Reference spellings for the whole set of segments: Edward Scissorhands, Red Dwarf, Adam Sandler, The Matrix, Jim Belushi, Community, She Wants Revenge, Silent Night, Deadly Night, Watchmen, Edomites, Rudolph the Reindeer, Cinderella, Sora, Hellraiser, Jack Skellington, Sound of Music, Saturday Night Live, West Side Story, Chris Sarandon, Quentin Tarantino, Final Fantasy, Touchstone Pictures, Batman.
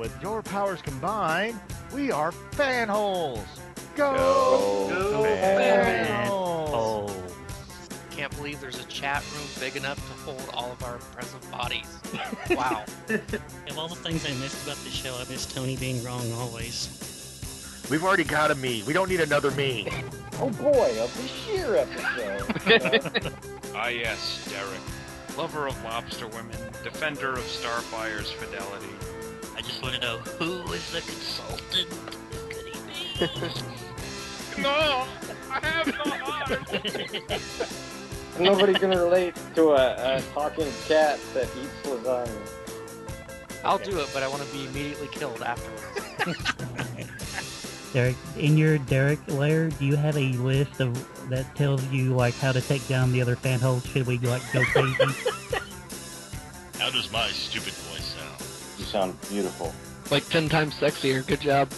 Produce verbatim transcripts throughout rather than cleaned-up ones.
With your powers combined, we are fanholes. Go, go, go fanholes. Fan Can't believe there's a chat room big enough to hold all of our present bodies. Wow. Of all the things I missed about the show, I miss Tony being wrong always. We've already got a me. We don't need another me. Oh boy, of the sheer episode. Ah yes, Derek. Lover of lobster women, defender of Starfire's fidelity. I just want to know, who is the consultant? Who could he be? No! I have no heart! Nobody can relate to a, a talking cat that eats lasagna. I'll okay. do it, but I want to be immediately killed afterwards. Derek, in your Derek lair, do you have a list of that tells you like how to take down the other fanholes? Should we like go crazy? How does my stupid voice sound? You sound beautiful. Like ten times sexier. Good job.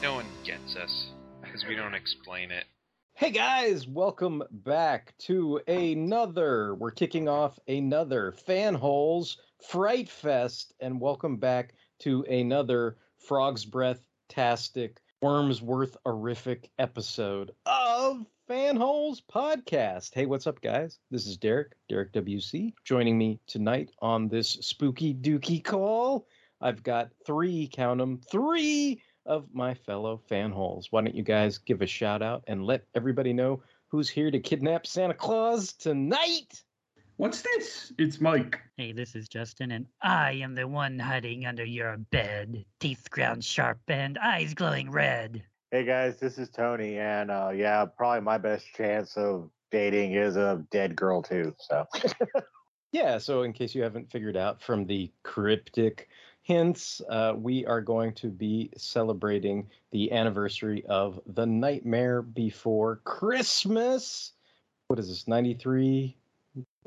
No one gets us because we don't explain it. Hey guys, welcome back to another. We're kicking off another Fanholes Fright Fest, and welcome back to another Frog's Breath. Fantastic, Wormsworth-erific episode of Fanholes Podcast. Hey, what's up, guys? This is Derek, Derek W C. Joining me tonight on this spooky dookie call, I've got three, count them, three of my fellow fanholes. Why don't you guys give a shout out and let everybody know who's here to kidnap Santa Claus tonight? What's this? It's Mike. Hey, this is Justin, and I am the one hiding under your bed. Teeth ground sharp and eyes glowing red. Hey, guys, this is Tony, and uh, yeah, probably my best chance of dating is a dead girl, too. So, yeah, so in case you haven't figured out from the cryptic hints, uh, we are going to be celebrating the anniversary of The Nightmare Before Christmas. What is this, ninety-three...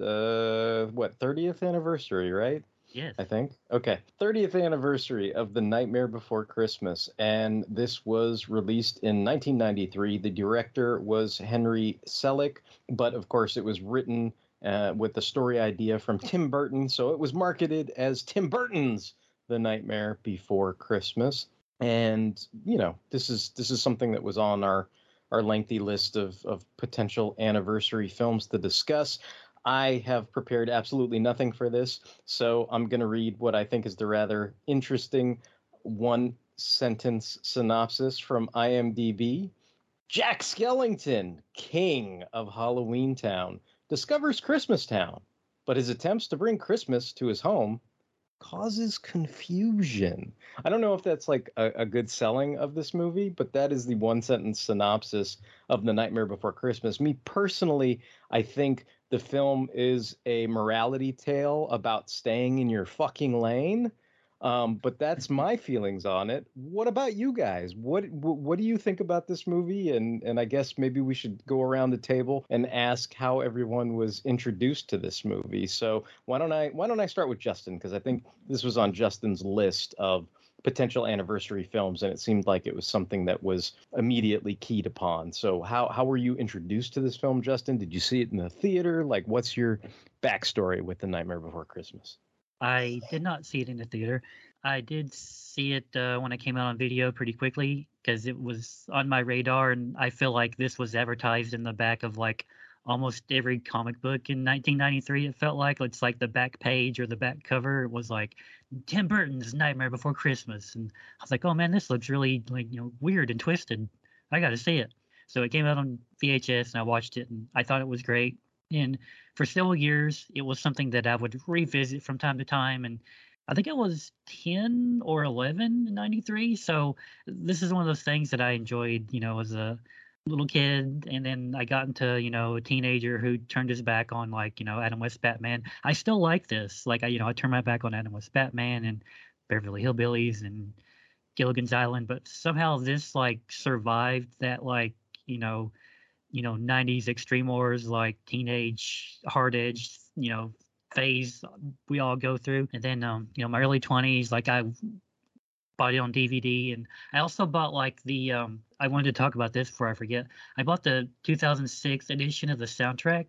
Uh, what, thirtieth anniversary, right? Yes. I think. Okay. thirtieth anniversary of The Nightmare Before Christmas. And this was released in nineteen ninety-three. The director was Henry Selick, but of course it was written uh, with the story idea from Tim Burton. So it was marketed as Tim Burton's The Nightmare Before Christmas. And, you know, this is this is something that was on our, our lengthy list of, of potential anniversary films to discuss. I have prepared absolutely nothing for this, so I'm going to read what I think is the rather interesting one-sentence synopsis from I M D B. Jack Skellington, king of Halloween Town, discovers Christmas Town, but his attempts to bring Christmas to his home causes confusion. I don't know if that's like a, a good selling of this movie, but that is the one-sentence synopsis of The Nightmare Before Christmas. Me personally, I think the film is a morality tale about staying in your fucking lane, um, but that's my feelings on it. What about you guys? What what do you think about this movie? And and I guess maybe we should go around the table and ask how everyone was introduced to this movie. So why don't I why don't I start with Justin, because I think this was on Justin's list of potential anniversary films, and it seemed like it was something that was immediately keyed upon. So how how were you introduced to this film, Justin? Did you see it in the theater? Like, what's your backstory with The Nightmare Before Christmas? I did not see it in the theater. I did see it uh, when it came out on video pretty quickly, because it was on my radar, and I feel like this was advertised in the back of, like, almost every comic book in nineteen ninety-three, it felt like. It's like the back page or the back cover. It was like Tim Burton's Nightmare Before Christmas. And I was like, oh, man, this looks really, like, you know, weird and twisted. I got to see it. So it came out on V H S, and I watched it, and I thought it was great. And for several years, it was something that I would revisit from time to time. And I think it was ten or eleven in ninety-three. So this is one of those things that I enjoyed, you know, as a little kid, and then I got into, you know, a teenager who turned his back on, like, you know, Adam West Batman. I still like this. Like, I, you know, I turned my back on Adam West Batman and Beverly Hillbillies and Gilligan's Island, but somehow this, like, survived that, like, you know, you know, nineties extreme wars, like, teenage hard-edged, you know, phase we all go through. And then, um, you know, my early twenties, like, I bought it on D V D, and I also bought, like, the um I wanted to talk about this before I forget. I bought the two thousand six edition of the soundtrack,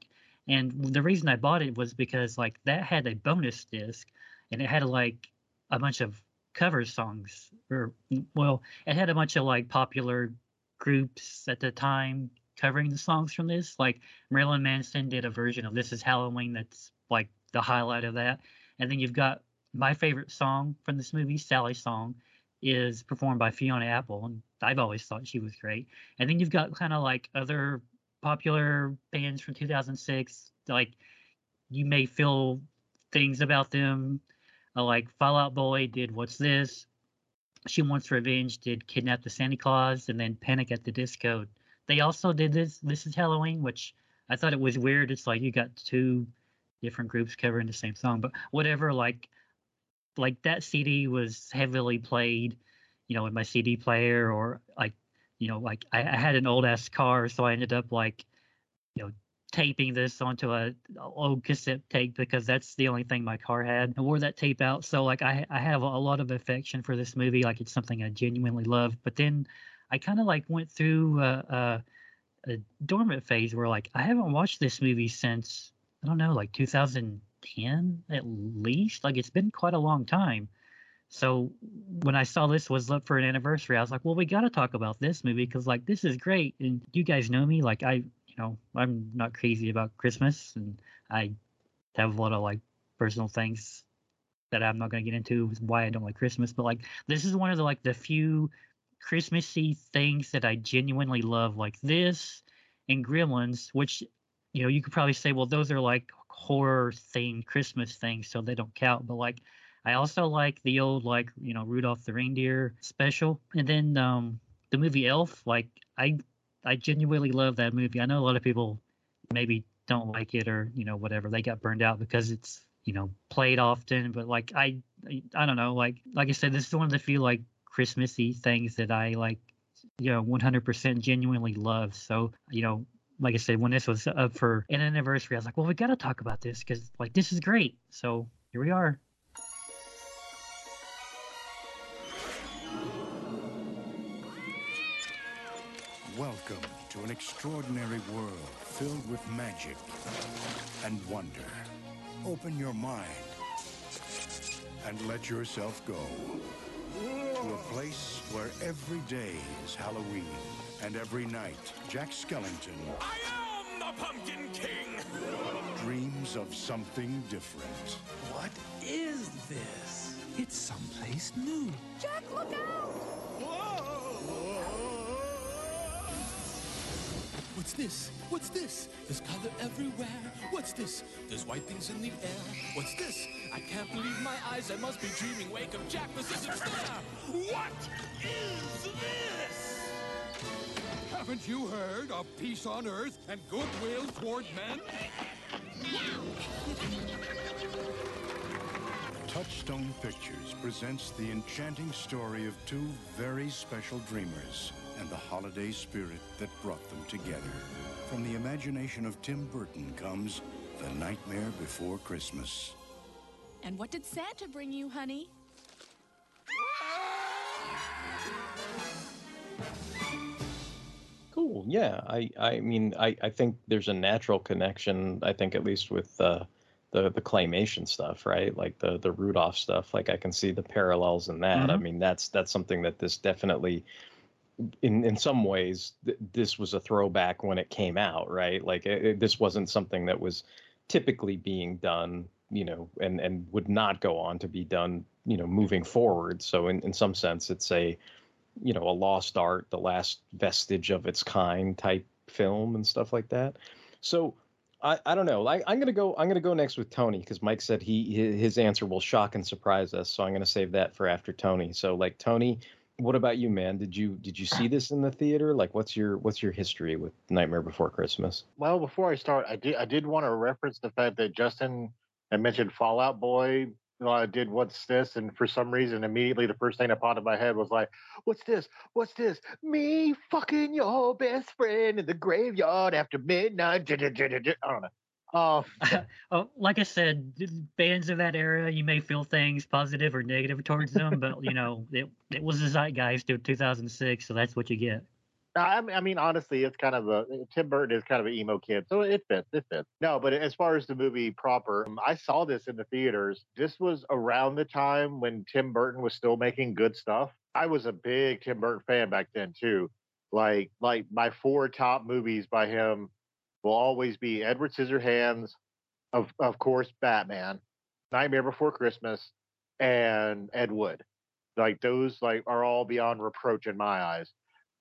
and the reason I bought it was because, like, that had a bonus disc, and it had, like, a bunch of cover songs, or well, it had a bunch of like popular groups at the time covering the songs from this. Like Marilyn Manson did a version of This Is Halloween. That's like the highlight of that. And then you've got my favorite song from this movie, Sally's song, is performed by Fiona Apple, and I've always thought she was great. And then you've got kind of like other popular bands from two thousand six, like you may feel things about them, like Fall Out Boy did What's This, She Wants Revenge did Kidnap the Santa Claus, and then Panic at the Disco. They also did this, This Is Halloween, which I thought it was weird. It's like you got two different groups covering the same song, but whatever, like like that C D was heavily played, you know, in my C D player, or like, you know, like I, I had an old ass car, so I ended up like, you know, taping this onto a old cassette tape because that's the only thing my car had. I wore that tape out, so like I, I have a lot of affection for this movie. Like it's something I genuinely love. But then I kind of like went through a, a, a dormant phase where like I haven't watched this movie since, I don't know, like two thousand ten at least. Like it's been quite a long time. So when I saw this was up for an anniversary, I was like, well, we got to talk about this movie because like this is great. And you guys know me, like I. You know, I'm not crazy about Christmas, and I have a lot of like personal things that I'm not going to get into with why I don't like Christmas. But like, this is one of the like the few Christmassy things that I genuinely love, like this and Gremlins, which, you know, you could probably say, well, those are like horror themed Christmas things, so they don't count. But like, I also like the old, like, you know, Rudolph the Reindeer special. And then um, the movie Elf, like I. I genuinely love that movie. I know a lot of people maybe don't like it, or, you know, whatever. They got burned out because it's, you know, played often. But like, I, I don't know. Like, like I said, this is one of the few like Christmassy things that I like, you know, one hundred percent genuinely love. So, you know, like I said, when this was up for an anniversary, I was like, well, we got to talk about this because like, this is great. So here we are. Welcome to an extraordinary world filled with magic and wonder. Open your mind and let yourself go to a place where every day is Halloween and every night Jack Skellington, I am the Pumpkin King, dreams of something different. What is this? It's someplace new. Jack, look out! Whoa! Whoa! What's this? What's this? There's color everywhere. What's this? There's white things in the air. What's this? I can't believe my eyes. I must be dreaming. Wake up, Jack. This isn't fair. What is this? Haven't you heard of peace on earth and goodwill toward men? Touchstone Pictures presents the enchanting story of two very special dreamers and the holiday spirit that brought them together. From the imagination of Tim Burton comes The Nightmare Before Christmas. And what did Santa bring you, honey? Cool, yeah. I, I mean, I, I think there's a natural connection, I think, at least with uh, the, the claymation stuff, right? Like the, the Rudolph stuff. Like, I can see the parallels in that. Mm-hmm. I mean, that's that's something that this definitely... In in some ways, th this was a throwback when it came out, right? Like it, it, this wasn't something that was typically being done, you know, and, and would not go on to be done, you know, moving forward. So in, in some sense, it's a, you know, a lost art, the last vestige of its kind type film and stuff like that. So I, I don't know. Like I'm gonna go. I'm gonna go next with Tony because Mike said he his answer will shock and surprise us. So I'm gonna save that for after Tony. So like Tony. What about you, man? Did you did you see this in the theater? Like, what's your what's your history with Nightmare Before Christmas? Well, before I start, I did I did want to reference the fact that Justin had mentioned Fall Out Boy uh, did What's This, and for some reason, immediately the first thing that popped in my head was like, "What's this? What's this? Me fucking your best friend in the graveyard after midnight." I don't know. Oh. Oh, like I said, bands of that era, you may feel things positive or negative towards them, but you know, it it was a zeitgeist till two thousand six, so that's what you get. I, I mean, honestly, it's kind of a Tim Burton is kind of an emo kid, so it fits. It fits. No, but as far as the movie proper, I saw this in the theaters. This was around the time when Tim Burton was still making good stuff. I was a big Tim Burton fan back then too. Like, like my four top movies by him will always be Edward Scissorhands, of of course, Batman, Nightmare Before Christmas, and Ed Wood. Like those, like are all beyond reproach in my eyes.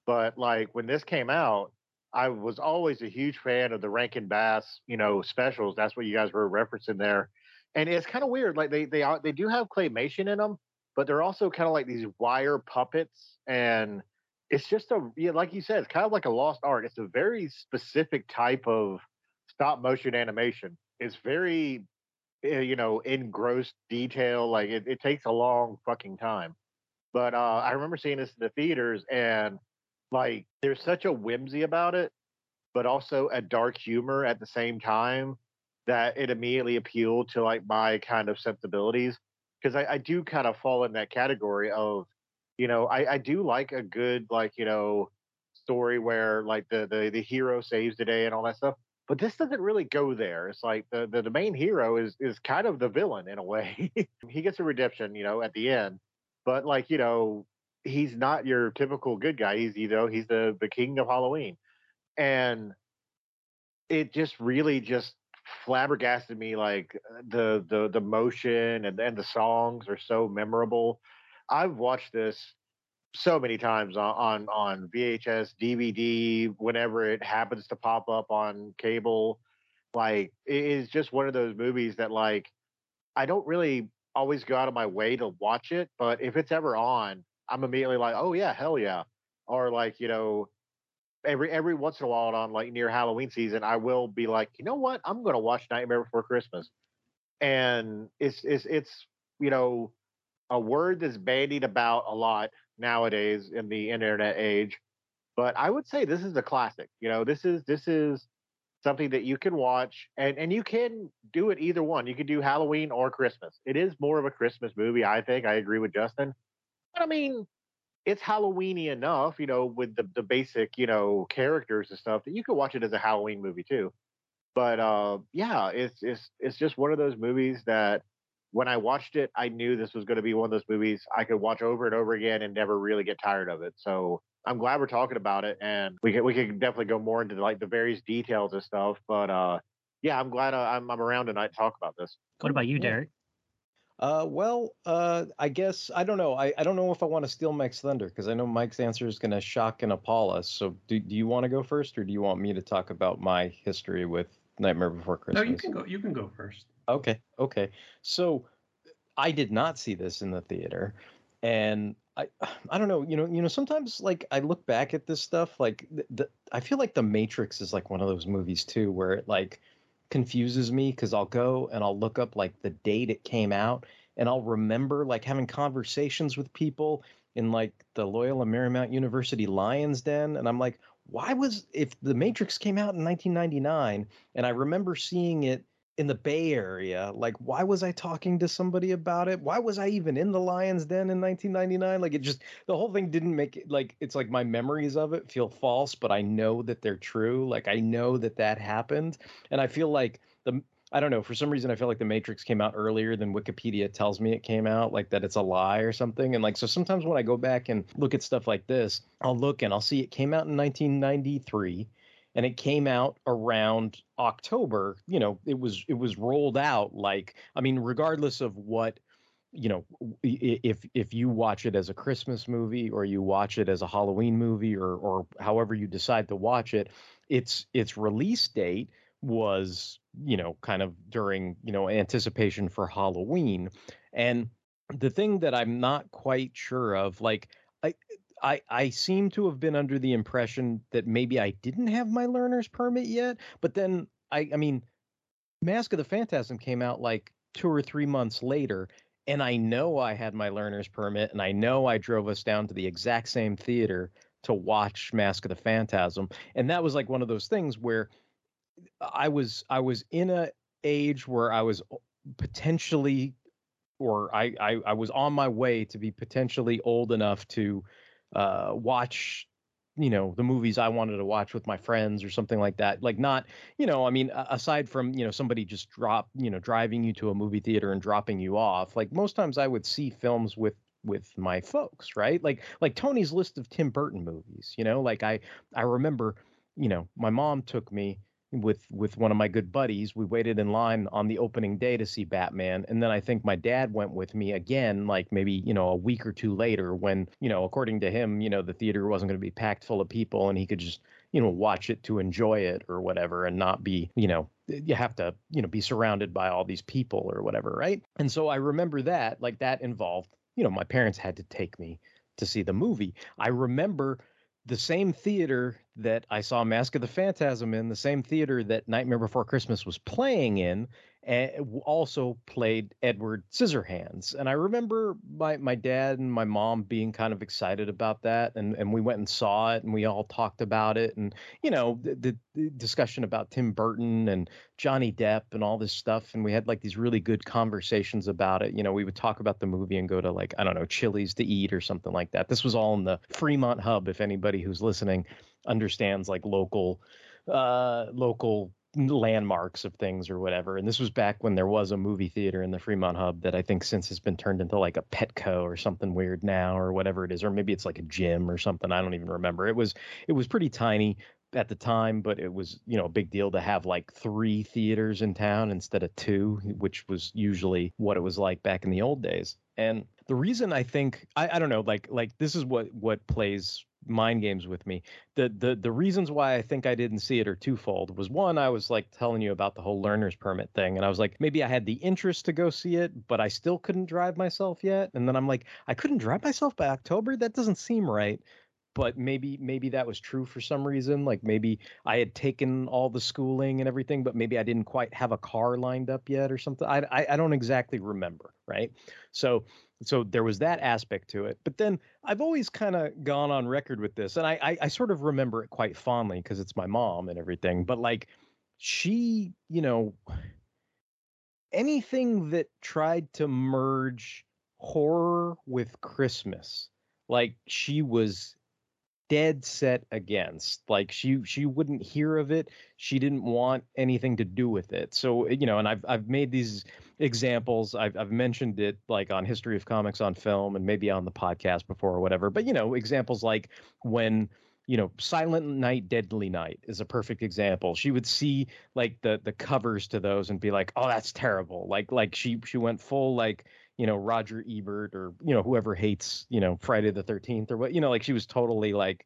But like when this came out, I was always a huge fan of the Rankin Bass, you know, specials. That's what you guys were referencing there. And it's kind of weird. Like they they they do have claymation in them, but they're also kind of like these wire puppets. And it's just a, yeah, like you said, it's kind of like a lost art. It's a very specific type of stop motion animation. It's very, you know, in gross detail. Like it, it takes a long fucking time. But uh, I remember seeing this in the theaters and like there's such a whimsy about it, but also a dark humor at the same time that it immediately appealed to like my kind of sensibilities. Because I, I do kind of fall in that category of, you know, I, I do like a good, like, you know, story where like the, the, the hero saves the day and all that stuff. But this doesn't really go there. It's like the, the, the main hero is is kind of the villain in a way. He gets a redemption, you know, at the end. But like, you know, he's not your typical good guy. He's, you know, he's the, the king of Halloween. And it just really just flabbergasted me. Like the the the motion and, and the songs are so memorable. I've watched this so many times on, on, on V H S, D V D, whenever it happens to pop up on cable. Like it is just one of those movies that like, I don't really always go out of my way to watch it, but if it's ever on, I'm immediately like, oh yeah, hell yeah. Or like, you know, every, every once in a while on like near Halloween season, I will be like, you know what? I'm going to watch Nightmare Before Christmas. And it's, it's, it's, you know, a word that's bandied about a lot nowadays in the internet age, but I would say this is a classic. You know, this is this is something that you can watch, and and you can do it either one. You can do Halloween or Christmas. It is more of a Christmas movie, I think. I agree with Justin, but I mean, it's Halloweeny enough, you know, with the the basic, you know, characters and stuff that you could watch it as a Halloween movie too. But uh, yeah, it's it's it's just one of those movies that, when I watched it, I knew this was going to be one of those movies I could watch over and over again and never really get tired of it. So I'm glad we're talking about it, and we can we can definitely go more into like the various details and stuff. But uh, yeah, I'm glad I, I'm I'm around tonight to talk about this. What about you, Derek? Uh, well, uh, I guess I don't know. I, I don't know if I want to steal Mike's thunder because I know Mike's answer is going to shock and appall us. So do do you want to go first, or do you want me to talk about my history with Nightmare Before Christmas? No, you can go. You can go first. Okay. Okay. So I did not see this in the theater, and I, I don't know, you know, you know, sometimes like I look back at this stuff, like the, the, I feel like The Matrix is like one of those movies too, where it like confuses me because I'll go and I'll look up like the date it came out, and I'll remember like having conversations with people in like the Loyola Marymount University Lion's Den. And I'm like, why was, if The Matrix came out in nineteen ninety-nine and I remember seeing it in the Bay Area, like, why was I talking to somebody about it? Why was I even in the Lion's Den in nineteen ninety-nine? Like, it just, the whole thing didn't make it, like, it's like my memories of it feel false, but I know that they're true. Like, I know that that happened. And I feel like the, I don't know, for some reason, I feel like The Matrix came out earlier than Wikipedia tells me it came out, like that it's a lie or something. And like, so sometimes when I go back and look at stuff like this, I'll look and I'll see it came out in nineteen ninety-three. And it came out around October. You know, it was it was rolled out like, I mean, regardless of what, you know, if if you watch it as a Christmas movie or you watch it as a Halloween movie or or however you decide to watch it, its its release date was, you know, kind of during, you know, anticipation for Halloween. And the thing that I'm not quite sure of, like, I. I, I seem to have been under the impression that maybe I didn't have my learner's permit yet. But then, I, I mean, Mask of the Phantasm came out like two or three months later. And I know I had my learner's permit. And I know I drove us down to the exact same theater to watch Mask of the Phantasm. And that was like one of those things where I was I was in a age where I was potentially, or I, I, I was on my way to be potentially old enough to Uh, watch you know, the movies I wanted to watch with my friends or something like that. Like not, you know, I mean, aside from, you know, somebody just drop, you know, driving you to a movie theater and dropping you off. Like most times I would see films with with my folks. Right. Like like Tony's list of Tim Burton movies, you know, like I I remember, you know, my mom took me with with one of my good buddies. We waited in line on the opening day to see Batman. And then I think my dad went with me again, like maybe, you know, a week or two later when, you know, according to him, you know, the theater wasn't going to be packed full of people and he could just, you know, watch it to enjoy it or whatever and not be, you know, you have to, you know, be surrounded by all these people or whatever. Right. And so I remember that like that involved, you know, my parents had to take me to see the movie. I remember the same theater that I saw Mask of the Phantasm in, the same theater that Nightmare Before Christmas was playing in, and also played Edward Scissorhands. And I remember my, my dad and my mom being kind of excited about that. And, and we went and saw it and we all talked about it. And, you know, the, the discussion about Tim Burton and Johnny Depp and all this stuff. And we had like these really good conversations about it. You know, we would talk about the movie and go to like, I don't know, Chili's to eat or something like that. This was all in the Fremont Hub, if anybody who's listening understands like local, uh, local landmarks of things or whatever. And this was back when there was a movie theater in the Fremont Hub that I think since has been turned into like a Petco or something weird now or whatever it is, or maybe it's like a gym or something. I don't even remember. It was, it was pretty tiny at the time, but it was, you know, a big deal to have like three theaters in town instead of two, which was usually what it was like back in the old days. And the reason I think, I, I don't know, like, like this is what, what plays mind games with me. The, the, the reasons why I think I didn't see it are twofold. Was one, I was like telling you about the whole learner's permit thing. And I was like, maybe I had the interest to go see it, but I still couldn't drive myself yet. And then I'm like, I couldn't drive myself by October. That doesn't seem right. But maybe, maybe that was true for some reason. Like maybe I had taken all the schooling and everything, but maybe I didn't quite have a car lined up yet or something. I, I, I don't exactly remember. Right. So, so there was that aspect to it. But then I've always kind of gone on record with this. And I, I, I sort of remember it quite fondly because it's my mom and everything. But like she, you know, anything that tried to merge horror with Christmas, like she was dead set against. Like she she wouldn't hear of it. She didn't want anything to do with it. So, you know, and I've I've made these examples. I've I've mentioned it like on History of Comics on Film and maybe on the podcast before or whatever. But, you know, examples like when, you know, Silent Night, Deadly Night is a perfect example. She would see like the the covers to those and be like, oh, that's terrible. Like like she she went full like, you know, Roger Ebert or, you know, whoever hates, you know, Friday the thirteenth or what, you know, like she was totally like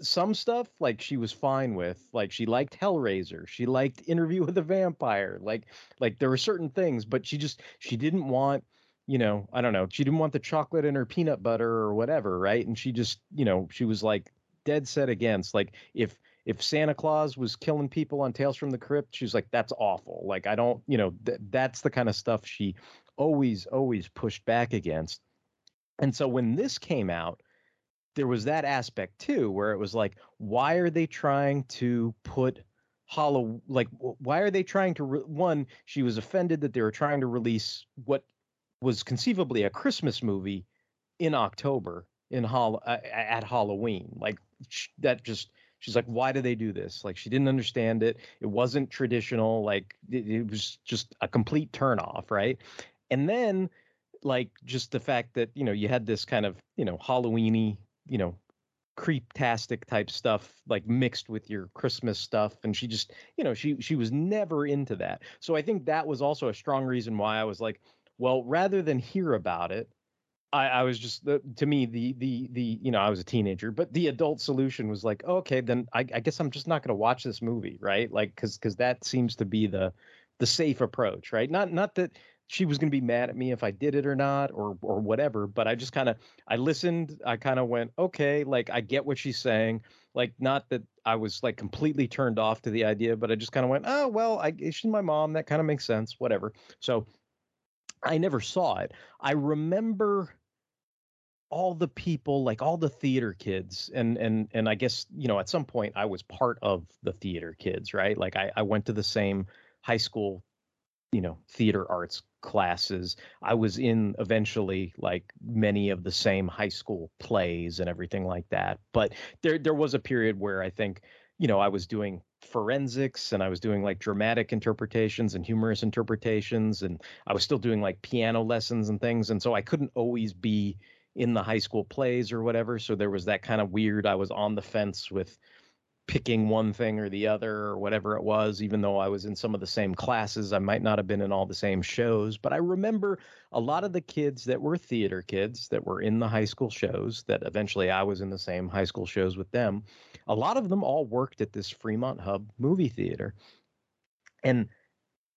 some stuff like she was fine with. Like she liked Hellraiser. She liked Interview with the Vampire. Like like there were certain things, but she just she didn't want, you know, I don't know. She didn't want the chocolate in her peanut butter or whatever. Right. And she just, you know, she was like dead set against. Like if if Santa Claus was killing people on Tales from the Crypt, she's like, that's awful. Like, I don't, you know, th- that's the kind of stuff she always, always pushed back against. And so when this came out, there was that aspect too, where it was like, why are they trying to put Halloween? Like, why are they trying to, re- one, she was offended that they were trying to release what was conceivably a Christmas movie in October in Hol- uh, at Halloween. Like sh- that just... She's like, why do they do this? Like, she didn't understand it. It wasn't traditional. Like, it, it was just a complete turnoff, right? And then, like, just the fact that, you know, you had this kind of, you know, Halloween-y, you know, creeptastic type stuff, like, mixed with your Christmas stuff. And she just, you know, she she was never into that. So I think that was also a strong reason why I was like, well, rather than hear about it, I, I was just the, to me, the, the, the, you know, I was a teenager, but the adult solution was like, oh, okay, then I, I guess I'm just not going to watch this movie. Right. Like, cause, cause that seems to be the, the safe approach. Right. Not, not that she was going to be mad at me if I did it or not, or, or whatever, but I just kind of, I listened, I kind of went, okay, like I get what she's saying. Like, not that I was like completely turned off to the idea, but I just kind of went, oh, well, I, she's my mom. That kind of makes sense, whatever. So I never saw it. I remember all the people, like all the theater kids. And, and, and I guess, you know, at some point I was part of the theater kids, right? Like I, I went to the same high school you know, theater arts classes. I was in eventually like many of the same high school plays and everything like that. But there there was a period where I think, you know, I was doing forensics and I was doing like dramatic interpretations and humorous interpretations, and I was still doing like piano lessons and things. And so I couldn't always be in the high school plays or whatever. So there was that kind of weird, I was on the fence with picking one thing or the other or whatever it was, even though I was in some of the same classes. I might not have been in all the same shows, but I remember a lot of the kids that were theater kids that were in the high school shows, that eventually I was in the same high school shows with them. A lot of them all worked at this Fremont Hub movie theater, and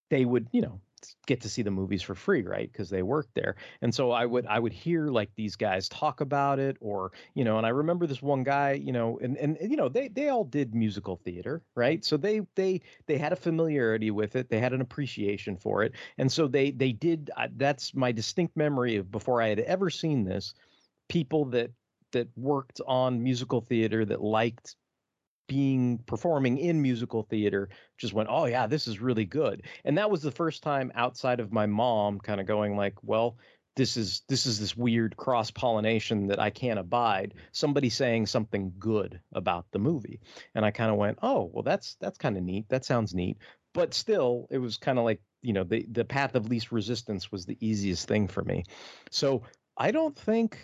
they would, you know, get to see the movies for free, right? Because they worked there. And so I would I would hear like these guys talk about it, or, you know, and I remember this one guy, you know, and, and you know, they they all did musical theater, right? So they they they had a familiarity with it. They had an appreciation for it. And so they they did. Uh, that's my distinct memory of, before I had ever seen this, people that that worked on musical theater that liked being performing in musical theater just went, oh yeah, this is really good. And that was the first time outside of my mom kind of going like, well, this is this is this weird cross pollination that I can't abide, somebody saying something good about the movie. And I kind of went, oh, well, that's that's kind of neat. That sounds neat. But still, it was kind of like, you know, the, the path of least resistance was the easiest thing for me. So I don't think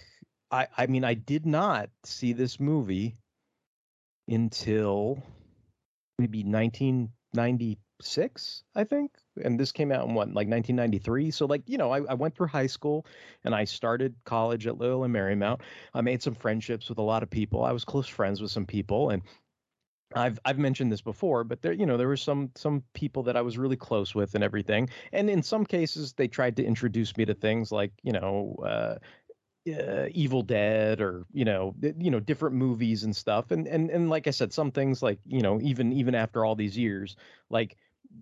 I I mean, I did not see this movie until maybe nineteen ninety-six, I think. And this came out in what, like nineteen ninety-three. So like, you know, I, I went through high school and I started college at Loyola Marymount. I made some friendships with a lot of people. I was close friends with some people, and I've I've mentioned this before, but there, you know, there were some some people that I was really close with and everything. And in some cases, they tried to introduce me to things like, you know, uh, Uh, Evil Dead, or you know you know different movies and stuff, and and and like I said, some things like, you know, even even after all these years, like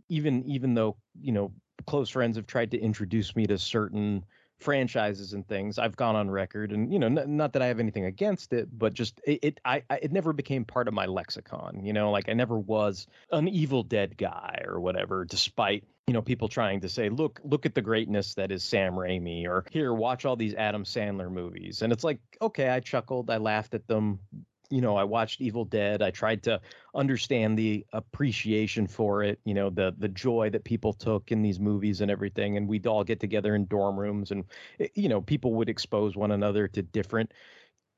even even though, you know, close friends have tried to introduce me to certain franchises and things, I've gone on record, and you know, n- not that I have anything against it, but just it, it I, I it never became part of my lexicon, you know, like I never was an Evil Dead guy or whatever, despite, you know, people trying to say, look, look at the greatness that is Sam Raimi, or here, watch all these Adam Sandler movies. And it's like, okay, I chuckled, I laughed at them. You know, I watched Evil Dead. I tried to understand the appreciation for it, you know, the the joy that people took in these movies and everything. And we'd all get together in dorm rooms, and, you know, people would expose one another to different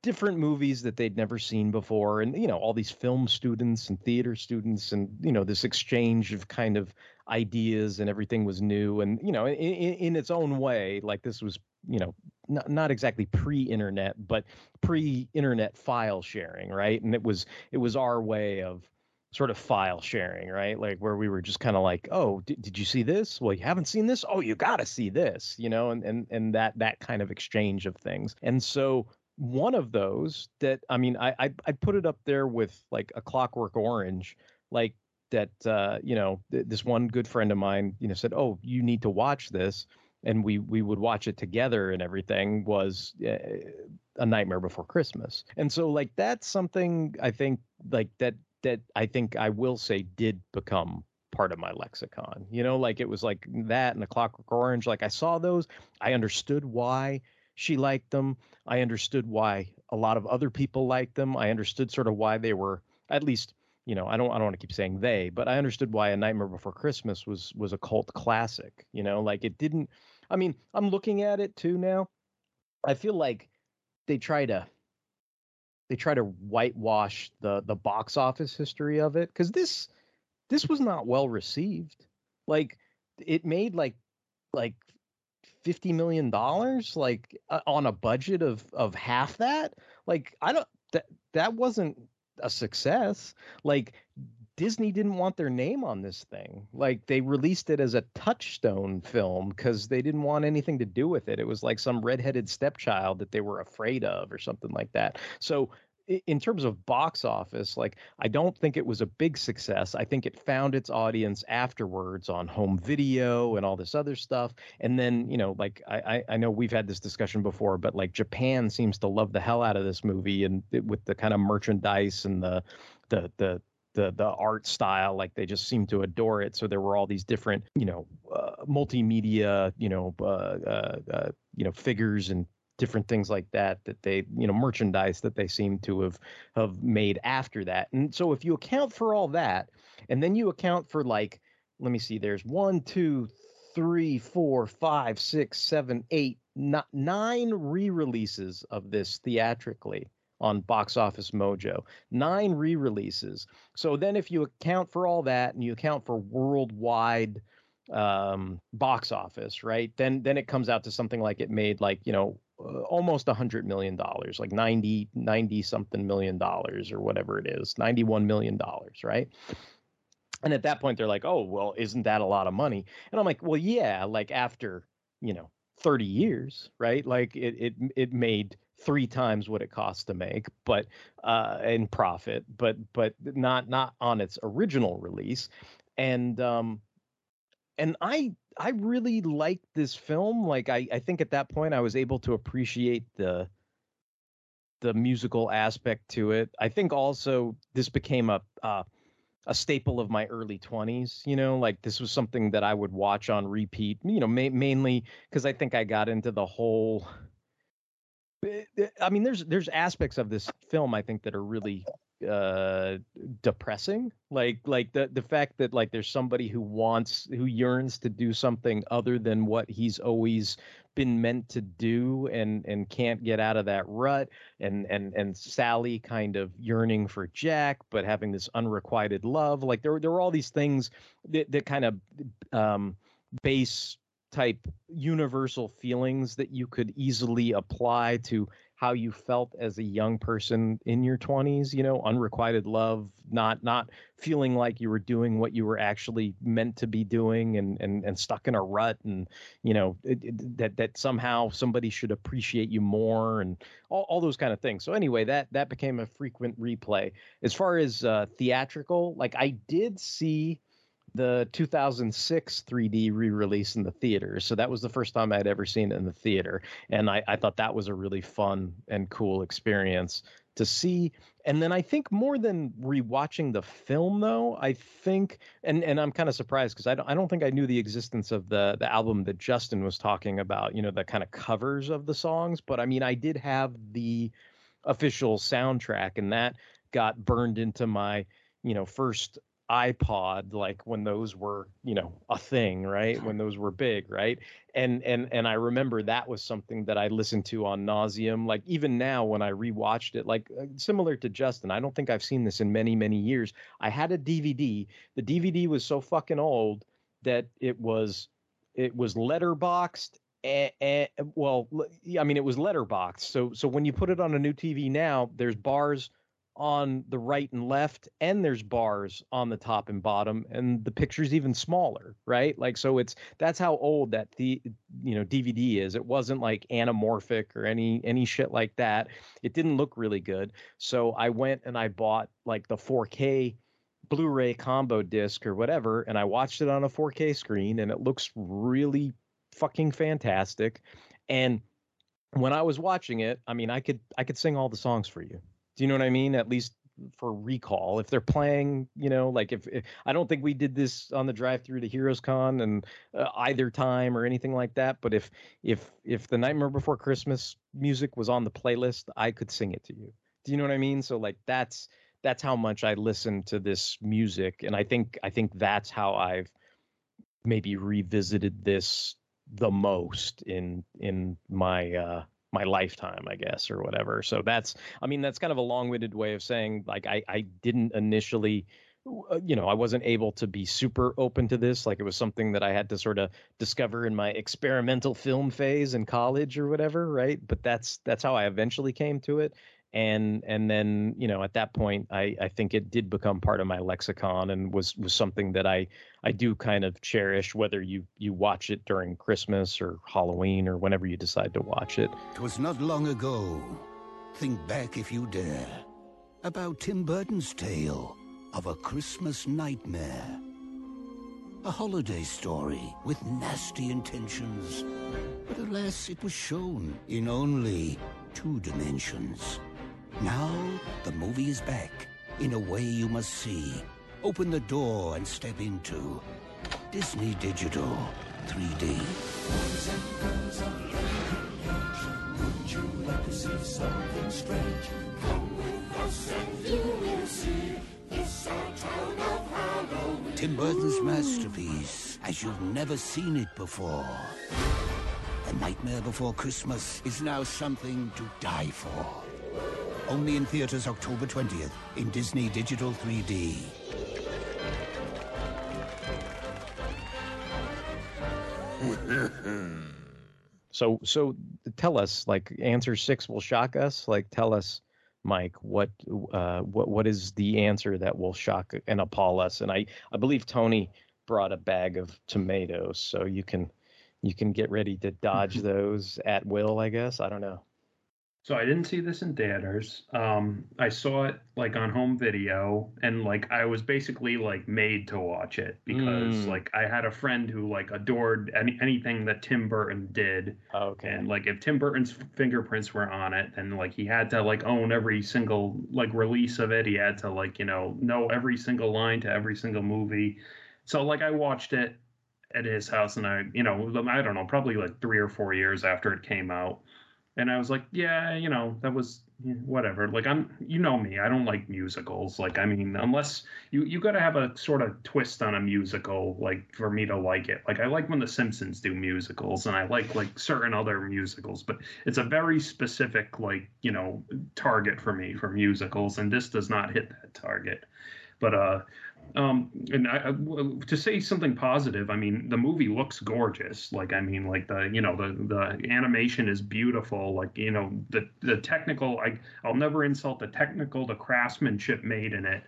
different movies that they'd never seen before. And, you know, all these film students and theater students, and, you know, this exchange of kind of ideas, and everything was new. And, you know, in, in its own way, like this was, you know, not, not exactly pre-internet, but pre-internet file sharing, right? And it was it was our way of sort of file sharing, right? Like where we were just kind of like, oh, did, did you see this? Well, you haven't seen this? Oh, you got to see this, you know, and, and and that that kind of exchange of things. And so one of those that, I mean, I I, I put it up there with like A Clockwork Orange, like that, uh, you know, th- this one good friend of mine, you know, said, oh, you need to watch this. And we we would watch it together and everything, was uh, A Nightmare Before Christmas. And so like that's something I think like that that I think I will say did become part of my lexicon. You know, like it was like that and A Clockwork Orange. Like I saw those. I understood why she liked them. I understood why a lot of other people liked them. I understood sort of why they were, at least, you know, I don't I don't want to keep saying they, but I understood why A Nightmare Before Christmas was was a cult classic. You know, like it didn't, I mean, I'm looking at it too now. I feel like they try to they try to whitewash the the box office history of it, because this this was not well received. Like it made like like fifty million dollars, like uh, on a budget of of half that. Like I don't that that wasn't a success. Like Disney didn't want their name on this thing. Like they released it as a Touchstone film because they didn't want anything to do with it. It was like some redheaded stepchild that they were afraid of or something like that. So in terms of box office, like I don't think it was a big success. I think it found its audience afterwards on home video and all this other stuff. And then, you know, like I, I know we've had this discussion before, but like Japan seems to love the hell out of this movie, and it, with the kind of merchandise and the the the the the art style, like they just seemed to adore it. So there were all these different, you know, uh, multimedia, you know, uh, uh, uh, you know, figures and different things like that, that they, you know, merchandise that they seem to have have made after that. And so if you account for all that, and then you account for, like, let me see, there's one, two, three, four, five, six, seven, eight, not nine re-releases of this theatrically on Box Office Mojo, nine re-releases. So then if you account for all that and you account for worldwide um, box office, right, then then it comes out to something like it made, like, you know, almost one hundred million dollars, like ninety, ninety something million dollars or whatever it is, ninety-one million dollars, right? And at that point, they're like, oh, well, isn't that a lot of money? And I'm like, well, yeah, like after, you know, thirty years, right? Like it it it made three times what it cost to make, but uh, in profit, but but not not on its original release. And um, and I I really liked this film. Like, I, I think at that point I was able to appreciate the the musical aspect to it. I think also this became a uh, a staple of my early twenties, you know, like this was something that I would watch on repeat, you know, ma- mainly because I think I got into the whole. I mean, there's there's aspects of this film, I think, that are really uh, depressing, like like the, the fact that, like, there's somebody who wants who yearns to do something other than what he's always been meant to do and and can't get out of that rut. And and and Sally kind of yearning for Jack, but having this unrequited love. Like there, there were all these things that, that kind of um, base type universal feelings that you could easily apply to how you felt as a young person in your twenties, you know, unrequited love, not not feeling like you were doing what you were actually meant to be doing, and and, and stuck in a rut, and, you know, it, it, that that somehow somebody should appreciate you more, and all, all those kind of things. So anyway, that that became a frequent replay. As far as uh, theatrical, like I did see the two thousand six three D re-release in the theater. So that was the first time I'd ever seen it in the theater. And I, I thought that was a really fun and cool experience to see. And then I think more than rewatching the film, though, I think, and, and I'm kind of surprised because I don't, I don't think I knew the existence of the, the album that Justin was talking about, you know, the kind of covers of the songs. But I mean, I did have the official soundtrack, and that got burned into my, you know, first iPod, like when those were, you know, a thing, right? When those were big, right? And and and I remember that was something that I listened to on nauseam. Like even now when I rewatched it, like uh, similar to Justin, I don't think I've seen this in many, many years. I had a D V D. The D V D was so fucking old that it was it was letterboxed. Eh, eh, well, I mean, it was letterboxed. So so when you put it on a new T V now, there's bars on the right and left, and there's bars on the top and bottom, and the picture's even smaller, right? Like, so it's, that's how old that the, you know, D V D is. It wasn't like anamorphic or any, any shit like that. It didn't look really good. So I went and I bought like the four K Blu-ray combo disc or whatever, and I watched it on a four K screen, and it looks really fucking fantastic. And when I was watching it, I mean, I could, I could sing all the songs for you. Do you know what I mean? At least for recall, if they're playing, you know, like if, if I don't think we did this on the drive through to Heroes Con and uh, either time or anything like that. But if if if The Nightmare Before Christmas music was on the playlist, I could sing it to you. Do you know what I mean? So like that's that's how much I listen to this music. And I think I think that's how I've maybe revisited this the most in in my uh my lifetime, I guess, or whatever. So that's, I mean, that's kind of a long-winded way of saying, like, I, I didn't initially, you know, I wasn't able to be super open to this. Like, it was something that I had to sort of discover in my experimental film phase in college or whatever, right? But that's, that's how I eventually came to it. And, and then, you know, at that point, I, I think it did become part of my lexicon and was, was something that I, I do kind of cherish, whether you, you watch it during Christmas or Halloween or whenever you decide to watch it. It was not long ago, think back if you dare, about Tim Burton's tale of a Christmas nightmare. A holiday story with nasty intentions, but alas, it was shown in only two dimensions. Now, the movie is back. in a way you must see. Open the door and step into Disney Digital three D. Boys and girls of every age, would you like to see something strange? Come with us and you will see this our town of Halloween. Tim Burton's masterpiece, as you've never seen it before. The Nightmare Before Christmas is now something to die for. Only in theaters October twentieth in Disney Digital three D. so, so tell us, like, answer six will shock us. Like, tell us, Mike, what, uh, what, what is the answer that will shock and appall us? And I, I believe Tony brought a bag of tomatoes, so you can, you can get ready to dodge those at will, I guess. I don't know. So I didn't see this in theaters. Um, I saw it like on home video, and like I was basically like made to watch it because mm. like I had a friend who like adored any, anything that Tim Burton did. Okay. And like if Tim Burton's fingerprints were on it, then like he had to like own every single like release of it. He had to like, you know, know every single line to every single movie. So like I watched it at his house, and I, you know, I don't know, probably like three or four years after it came out. And I was like, yeah, you know, that was whatever. Like, I'm, you know me, I don't like musicals. Like, I mean, unless you, you got to have a sort of twist on a musical, like for me to like it. Like, I like when The Simpsons do musicals, and I like like certain other musicals, but it's a very specific, like, you know, target for me for musicals. And this does not hit that target. But, uh, Um, and I, to say something positive, I mean, the movie looks gorgeous. Like, I mean, like the, you know, the, the animation is beautiful. Like, you know, the, the technical, I, I'll never insult the technical, the craftsmanship made in it.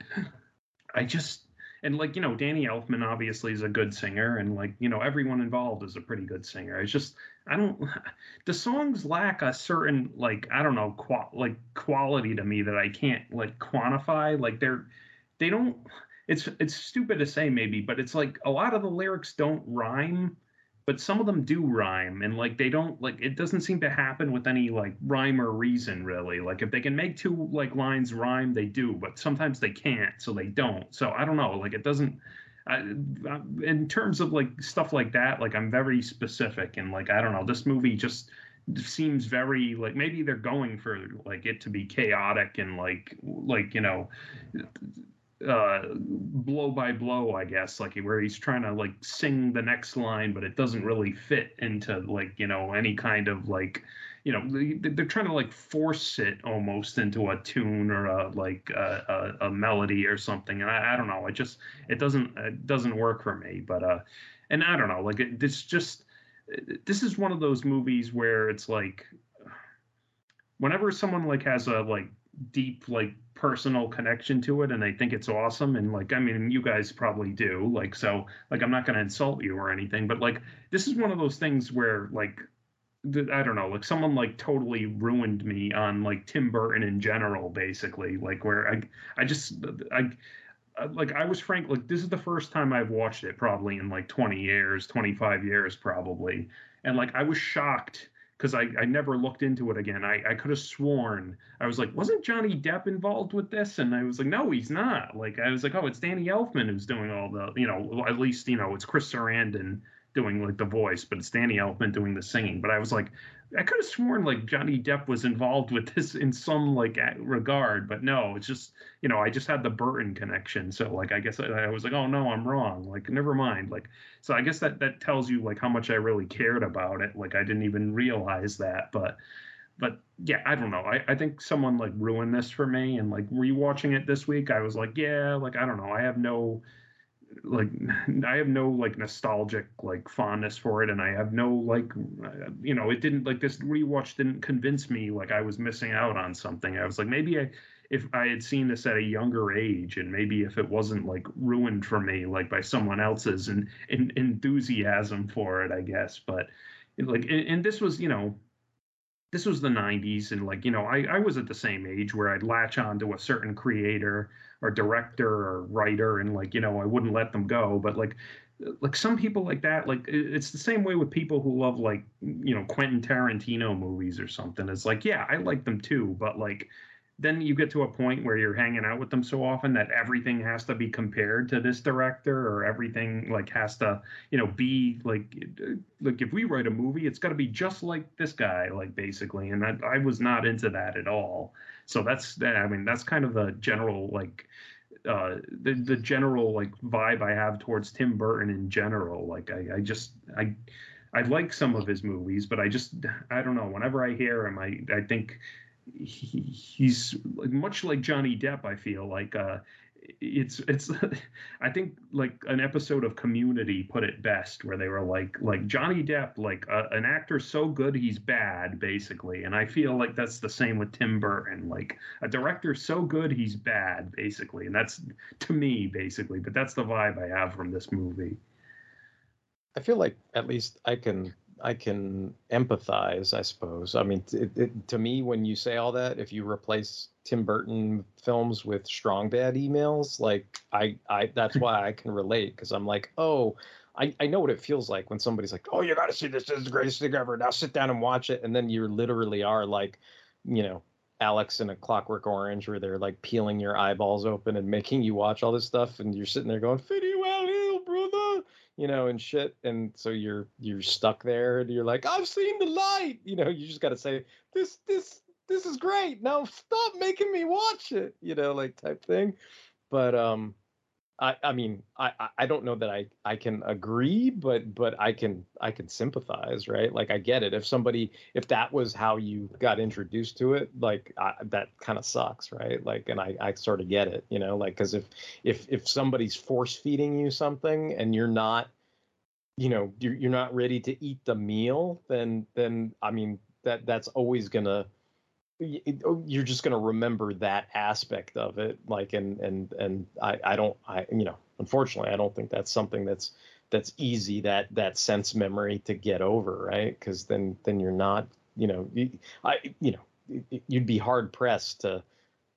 I just, and like, you know, Danny Elfman obviously is a good singer, and like, you know, everyone involved is a pretty good singer. It's just, I don't, the songs lack a certain, like, I don't know, qual like quality to me that I can't like quantify. Like they're, they don't. It's it's stupid to say maybe, but it's like a lot of the lyrics don't rhyme, but some of them do rhyme, and like they don't like it doesn't seem to happen with any like rhyme or reason really. Like if they can make two like lines rhyme, they do, but sometimes they can't, so they don't. So I don't know. Like it doesn't. I, I, in terms of like stuff like that, like I'm very specific, and like I don't know. This movie just seems very like maybe they're going for like it to be chaotic and like like you know. Uh, blow by blow, I guess, like where he's trying to like sing the next line, but it doesn't really fit into like, you know, any kind of like, you know, they're trying to like force it almost into a tune or a like a, a, a melody or something. And I, I don't know, it just it doesn't it doesn't work for me. But uh, and I don't know, like it, it's just this is one of those movies where it's like whenever someone like has a like deep like personal connection to it and they think it's awesome, and like I mean you guys probably do, like so like I'm not going to insult you or anything, but like this is one of those things where like I don't know, like someone like totally ruined me on like Tim Burton in general basically, like where I I just I like I was frank, like this is the first time I've watched it probably in like twenty years twenty-five years probably, and like I was shocked because I, I never looked into it again. I, I could have sworn. I was like, wasn't Johnny Depp involved with this? And I was like, no, he's not. Like, I was like, oh, it's Danny Elfman who's doing all the, you know, at least, you know, it's Chris Sarandon doing, like, the voice, but it's Danny Elfman doing the singing. But I was like, I could have sworn, like, Johnny Depp was involved with this in some, like, regard. But no, it's just, you know, I just had the Burton connection. So, like, I guess I, I was like, oh, no, I'm wrong. Like, never mind. Like, so I guess that, that tells you, like, how much I really cared about it. Like, I didn't even realize that. But, but yeah, I don't know. I, I think someone, like, ruined this for me. And, like, rewatching it this week, I was like, yeah, like, I don't know. I have no... like I have no like nostalgic like fondness for it, and I have no like you know it didn't like this rewatch didn't convince me like I was missing out on something. I was like maybe I if I had seen this at a younger age, and maybe if it wasn't like ruined for me like by someone else's and enthusiasm for it, I guess. But like and, and this was you know this was the nineties, and like you know I I was at the same age where I'd latch on to a certain creator or director or writer, and like you know I wouldn't let them go. But like like some people like that, like it's the same way with people who love like you know Quentin Tarantino movies or something. It's like yeah, I like them too, but like then you get to a point where you're hanging out with them so often that everything has to be compared to this director, or everything like has to, you know, be like, like if we write a movie, it's got to be just like this guy, like basically. And I, I was not into that at all. So that's, I mean, that's kind of the general, like, uh, the, the general like vibe I have towards Tim Burton in general. Like I, I just, I, I like some of his movies, but I just, I don't know. Whenever I hear him, I, I think, He, he's much like Johnny Depp. I feel like uh, it's it's. I think like an episode of Community put it best, where they were like like Johnny Depp, like uh, an actor so good he's bad, basically. And I feel like that's the same with Tim Burton, like a director so good he's bad, basically. And that's to me basically, but that's the vibe I have from this movie. I feel like at least I can. I can empathize, I suppose. I mean, it, it, to me, when you say all that, if you replace Tim Burton films with Strong Bad emails, like I, I that's why I can relate, because I'm like, oh, I, I know what it feels like when somebody's like, oh, you got to see this. This is the greatest thing ever. Now sit down and watch it. And then you literally are like, you know, Alex in A Clockwork Orange, where they're like peeling your eyeballs open and making you watch all this stuff. And you're sitting there going, well, ill, brother. You know, and shit. And so you're you're stuck there and you're like, I've seen the light. You know, you just got to say, this this this is great. Now stop making me watch it, you know, like type thing. But um, I, I mean, I, I don't know that I, I can agree, but but I can I can sympathize. Right. Like, I get it. If somebody if that was how you got introduced to it, like I, that kind of sucks. Right. Like, and I, I sort of get it, you know, like, because if if if somebody's force feeding you something and you're not, you know, you're, you're not ready to eat the meal, then then, I mean, that that's always going to. You're just going to remember that aspect of it, like, and and and I, I don't I you know unfortunately I don't think that's something that's that's easy, that that sense memory to get over, right? Because then then you're not, you know, you, I you know you'd be hard pressed to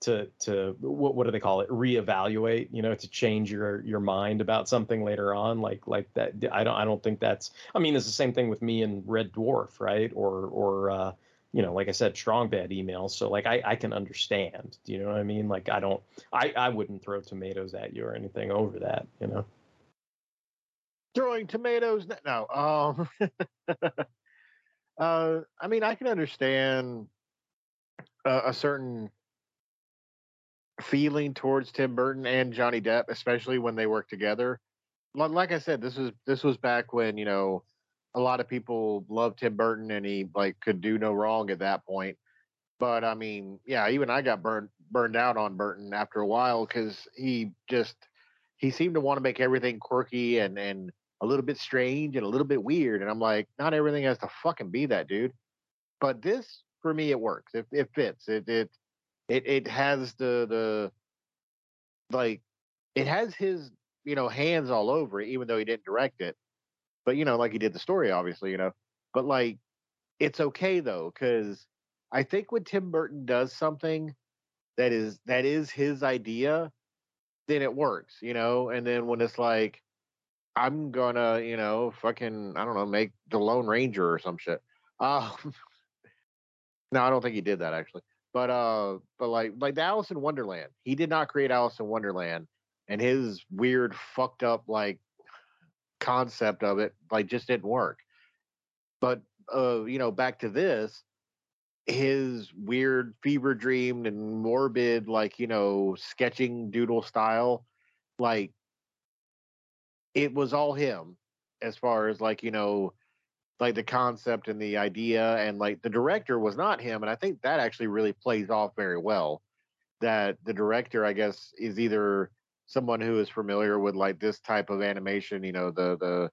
to to what what do they call it reevaluate, you know, to change your your mind about something later on, like like that. I don't I don't think that's, I mean, it's the same thing with me and Red Dwarf, right? Or or uh you know, like I said, Strong Bad emails. So like, I, I can understand, do you know what I mean? Like, I don't, I, I wouldn't throw tomatoes at you or anything over that, you know? Throwing tomatoes? No. Um, uh, I mean, I can understand a, a certain feeling towards Tim Burton and Johnny Depp, especially when they work together. Like I said, this was, this was back when, you know, a lot of people loved Tim Burton and he like could do no wrong at that point. But I mean, yeah, even I got burned burned out on Burton after a while, because he just he seemed to want to make everything quirky and and a little bit strange and a little bit weird. And I'm like, not everything has to fucking be that, dude. But this, for me, it works. It it fits. It it it it has the the like it has his, you know, hands all over it, even though he didn't direct it. But, you know, like he did the story, obviously, you know, but like, it's okay, though, because I think when Tim Burton does something that is that is his idea, then it works, you know. And then when it's like, I'm going to, you know, fucking, I don't know, make the Lone Ranger or some shit. Uh, no, I don't think he did that, actually. But uh, but like like the Alice in Wonderland, he did not create Alice in Wonderland, and his weird, fucked up, like, concept of it like just didn't work. But uh you know, back to this, his weird fever dreamed and morbid, like, you know, sketching doodle style, like it was all him as far as like, you know, like the concept and the idea, and like the director was not him. And I think that actually really plays off very well, that the director, I guess, is either someone who is familiar with like this type of animation, you know, the the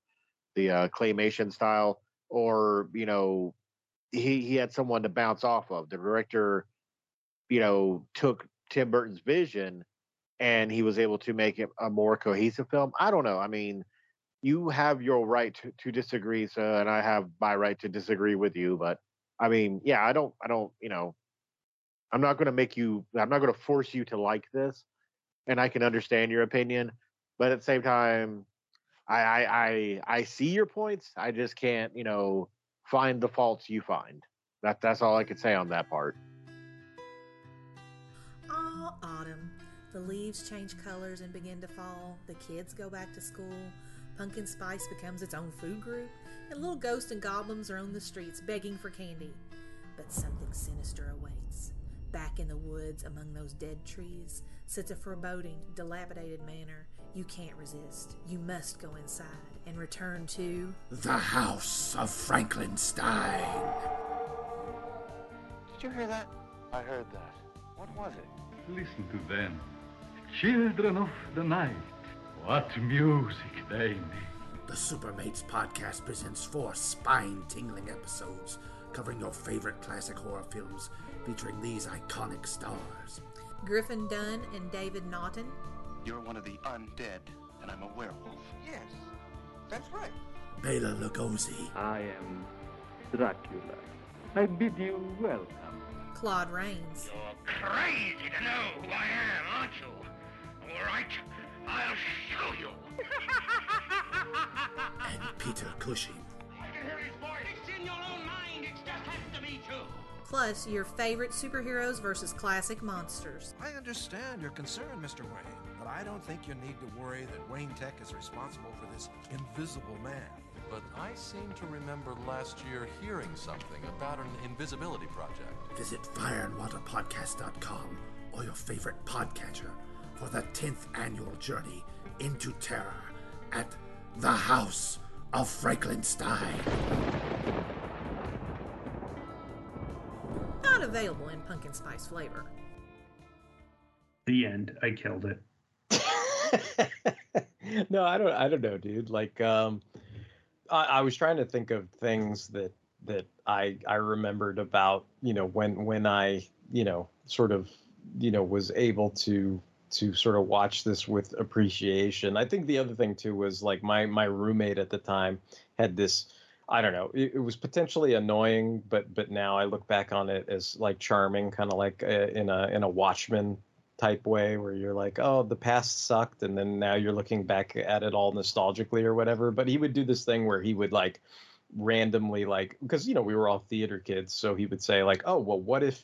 the uh, claymation style, or, you know, he he had someone to bounce off of. The director, you know, took Tim Burton's vision and he was able to make it a more cohesive film. I don't know. I mean, you have your right to, to disagree, so, and I have my right to disagree with you. But I mean, yeah, I don't, I don't, you know, I'm not going to make you, I'm not going to force you to like this. And I can understand your opinion, but at the same time, I, I I I see your points. I just can't, you know, find the faults you find. That that's all I could say on that part. The leaves change colors and begin to fall. The kids go back to school. Pumpkin Spice becomes its own food group. And little ghosts and goblins are on the streets begging for candy. But something sinister awaits. Back in the woods among those dead trees sits a foreboding, dilapidated manor. You can't resist. You must go inside and return to... The House of Frankenstein. Did you hear that? I heard that. What was it? Listen to them, children of the night. What music they make. The Supermates podcast presents four spine-tingling episodes covering your favorite classic horror films featuring these iconic stars. Griffin Dunn and David Naughton. You're one of the undead, and I'm a werewolf. Yes, that's right. Bela Lugosi. I am Dracula. I bid you welcome. Claude Rains. You're crazy to know who I am, aren't you? All right, I'll show you. And Peter Cushing. I can hear his voice. It's in your own mind. It just has to be true. Plus, your favorite superheroes versus classic monsters. I understand your concern, Mister Wayne, but I don't think you need to worry that Wayne Tech is responsible for this invisible man. But I seem to remember last year hearing something about an invisibility project. Visit fire and water podcast dot com or your favorite podcatcher for the tenth annual journey into terror at the House of Frankenstein. Not available in pumpkin spice flavor. The end. I killed it. No, I don't. I don't know, dude. Like, um. I, I was trying to think of things that that I I remembered about, you know, when when I, you know, sort of, you know, was able to to sort of watch this with appreciation. I think the other thing, too, was like my my roommate at the time had this, I don't know, it, it was potentially annoying. But but now I look back on it as like charming, kind of like a, in a in a Watchmen type way where you're like, oh, the past sucked. And then now you're looking back at it all nostalgically or whatever. But he would do this thing where he would like randomly like, because, you know, we were all theater kids. So he would say like, oh, well, what if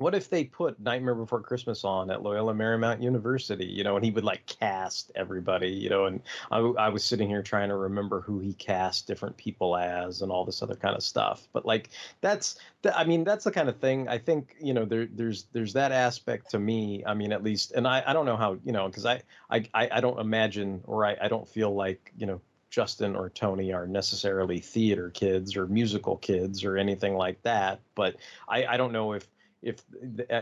what if they put Nightmare Before Christmas on at Loyola Marymount University, you know, and he would like cast everybody, you know, and I, I was sitting here trying to remember who he cast different people as and all this other kind of stuff. But like, that's, th- I mean, that's the kind of thing I think, you know, there, there's, there's that aspect to me. I mean, at least, and I, I don't know how, you know, cause I, I, I don't imagine, or I, I don't feel like, you know, Justin or Tony are necessarily theater kids or musical kids or anything like that. But I, I don't know if, If,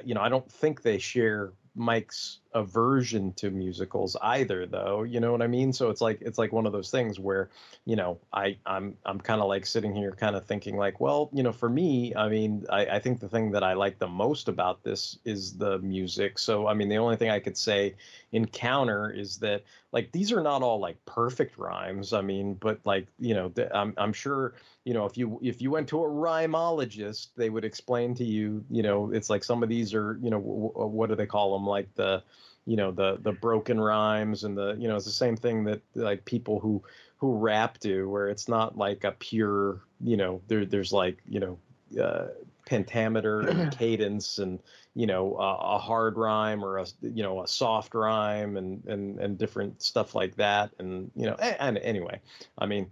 you know, I don't think they share Mike's aversion to musicals either, though, you know what I mean? So it's like it's like one of those things where, you know, I I'm I'm kind of like sitting here kind of thinking like, well, you know, for me, I mean, I, I think the thing that I like the most about this is the music. So, I mean, the only thing I could say in counter is that like these are not all like perfect rhymes. I mean, but like, you know, th- I'm, I'm sure, you know, if you if you went to a rhymologist, they would explain to you, you know, it's like some of these are, you know, w- w- what do they call them? Like the, you know, the the broken rhymes and the, you know, it's the same thing that like people who who rap do, where it's not like a pure, you know, there there's like, you know, uh, pentameter and cadence and, you know, uh, a hard rhyme or a, you know, a soft rhyme and and and different stuff like that. And, you know, and, and anyway, I mean,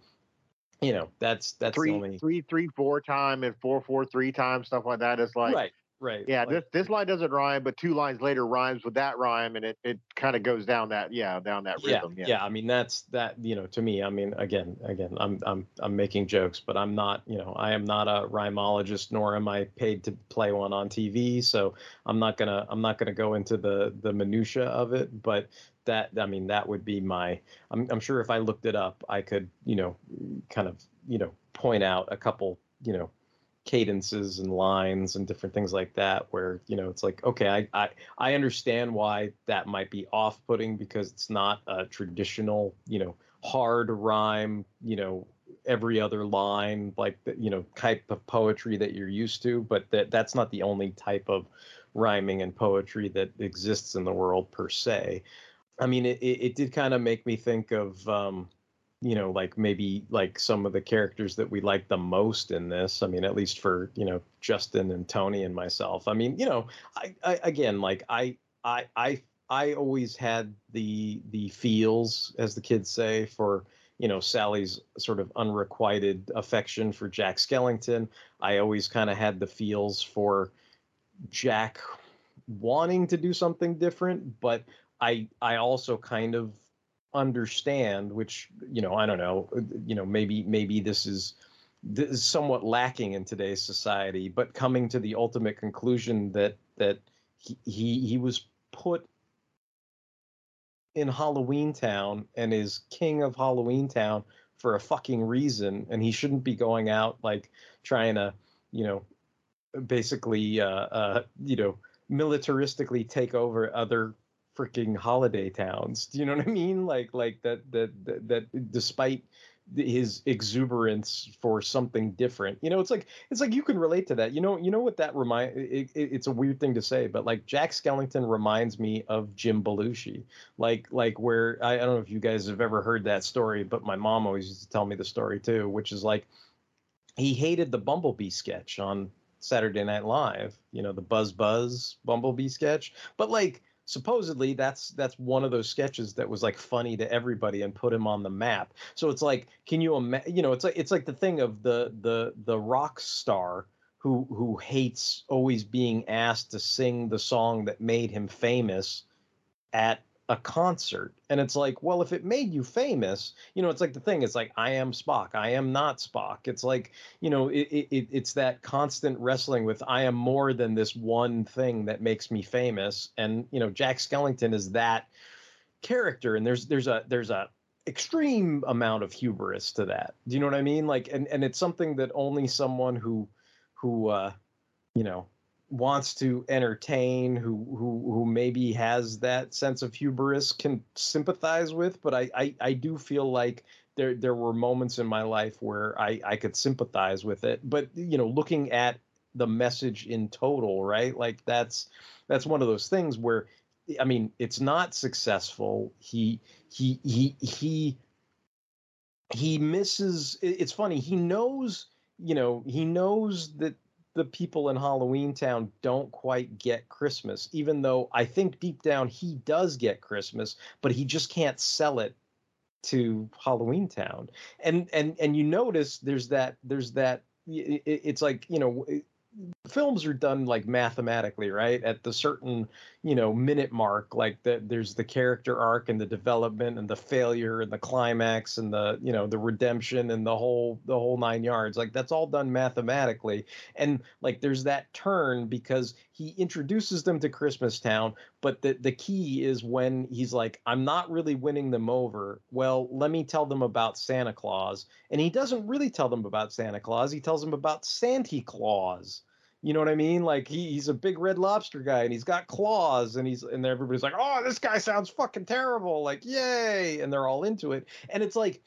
you know, that's that's three, the only three three four time and four four three time, stuff like that is like, right. Right. Yeah, like, this this line doesn't rhyme, but two lines later rhymes with that rhyme, and it, it kind of goes down that yeah down that rhythm. Yeah, yeah, yeah. I mean, that's that, you know, to me. I mean, again, again, I'm I'm I'm making jokes, but I'm not, you know, I am not a rhymologist, nor am I paid to play one on T V. So I'm not gonna I'm not gonna go into the the minutia of it, but. That, I mean, that would be my, I'm, I'm sure if I looked it up, I could, you know, kind of, you know, point out a couple, you know, cadences and lines and different things like that where, you know, it's like, okay, I, I, I understand why that might be off-putting because it's not a traditional, you know, hard rhyme, you know, every other line, like, you know, type of poetry that you're used to, but that that's not the only type of rhyming and poetry that exists in the world per se. I mean, it, it did kind of make me think of, um, you know, like maybe like some of the characters that we like the most in this. I mean, at least for, you know, Justin and Tony and myself. I mean, you know, I, I again, like I I I I always had the the feels, as the kids say, for, you know, Sally's sort of unrequited affection for Jack Skellington. I always kind of had the feels for Jack wanting to do something different, but I I also kind of understand, which, you know, I don't know, you know, maybe maybe this is this is somewhat lacking in today's society, but coming to the ultimate conclusion that that he he, he was put in Halloween Town and is king of Halloween Town for a fucking reason, and he shouldn't be going out like trying to, you know, basically uh uh you know, militaristically take over other freaking holiday towns. Do you know what I mean? Like like that that that, that despite his exuberance for something different, you know, it's like it's like you can relate to that. You know, you know what that remind. It, it, it's a weird thing to say, but like Jack Skellington reminds me of Jim Belushi. Like like where I, I don't know if you guys have ever heard that story, but my mom always used to tell me the story too, which is like he hated the Bumblebee sketch on Saturday Night Live. You know, the Buzz Buzz Bumblebee sketch, but like. Supposedly, that's that's one of those sketches that was like funny to everybody and put him on the map. So it's like, can you imagine? You know, it's like it's like the thing of the the the rock star who who hates always being asked to sing the song that made him famous at a concert. And it's like, well, if it made you famous, you know, it's like the thing. It's like, I am Spock. I am not Spock. It's like, you know, it, it, it's that constant wrestling with I am more than this one thing that makes me famous. And, you know, Jack Skellington is that character. And there's there's a there's a extreme amount of hubris to that. Do you know what I mean? Like, and, and it's something that only someone who who, uh, you know, wants to entertain, who who who maybe has that sense of hubris can sympathize with. But I, I, I do feel like there there were moments in my life where I, I could sympathize with it. But, you know, looking at the message in total, right? Like that's that's one of those things where, I mean, it's not successful. He he he he he misses. It's funny. He knows, you know, he knows that the people in Halloween Town don't quite get Christmas, even though I think deep down he does get Christmas, but he just can't sell it to Halloween Town. And, and, and you notice there's that, there's that, it's like, you know, films are done like mathematically, right? At the certain, you know, minute mark, like the, there's the character arc and the development and the failure and the climax and the, you know, the redemption and the whole the whole nine yards. Like that's all done mathematically. And like there's that turn because he introduces them to Christmas Town. But the, the key is when he's like, I'm not really winning them over. Well, let me tell them about Santa Claus. And he doesn't really tell them about Santa Claus. He tells them about Santy Claus. You know what I mean? Like he, he's a big Red Lobster guy and he's got claws and he's and everybody's like, oh, this guy sounds fucking terrible. Like, yay. And they're all into it. And it's like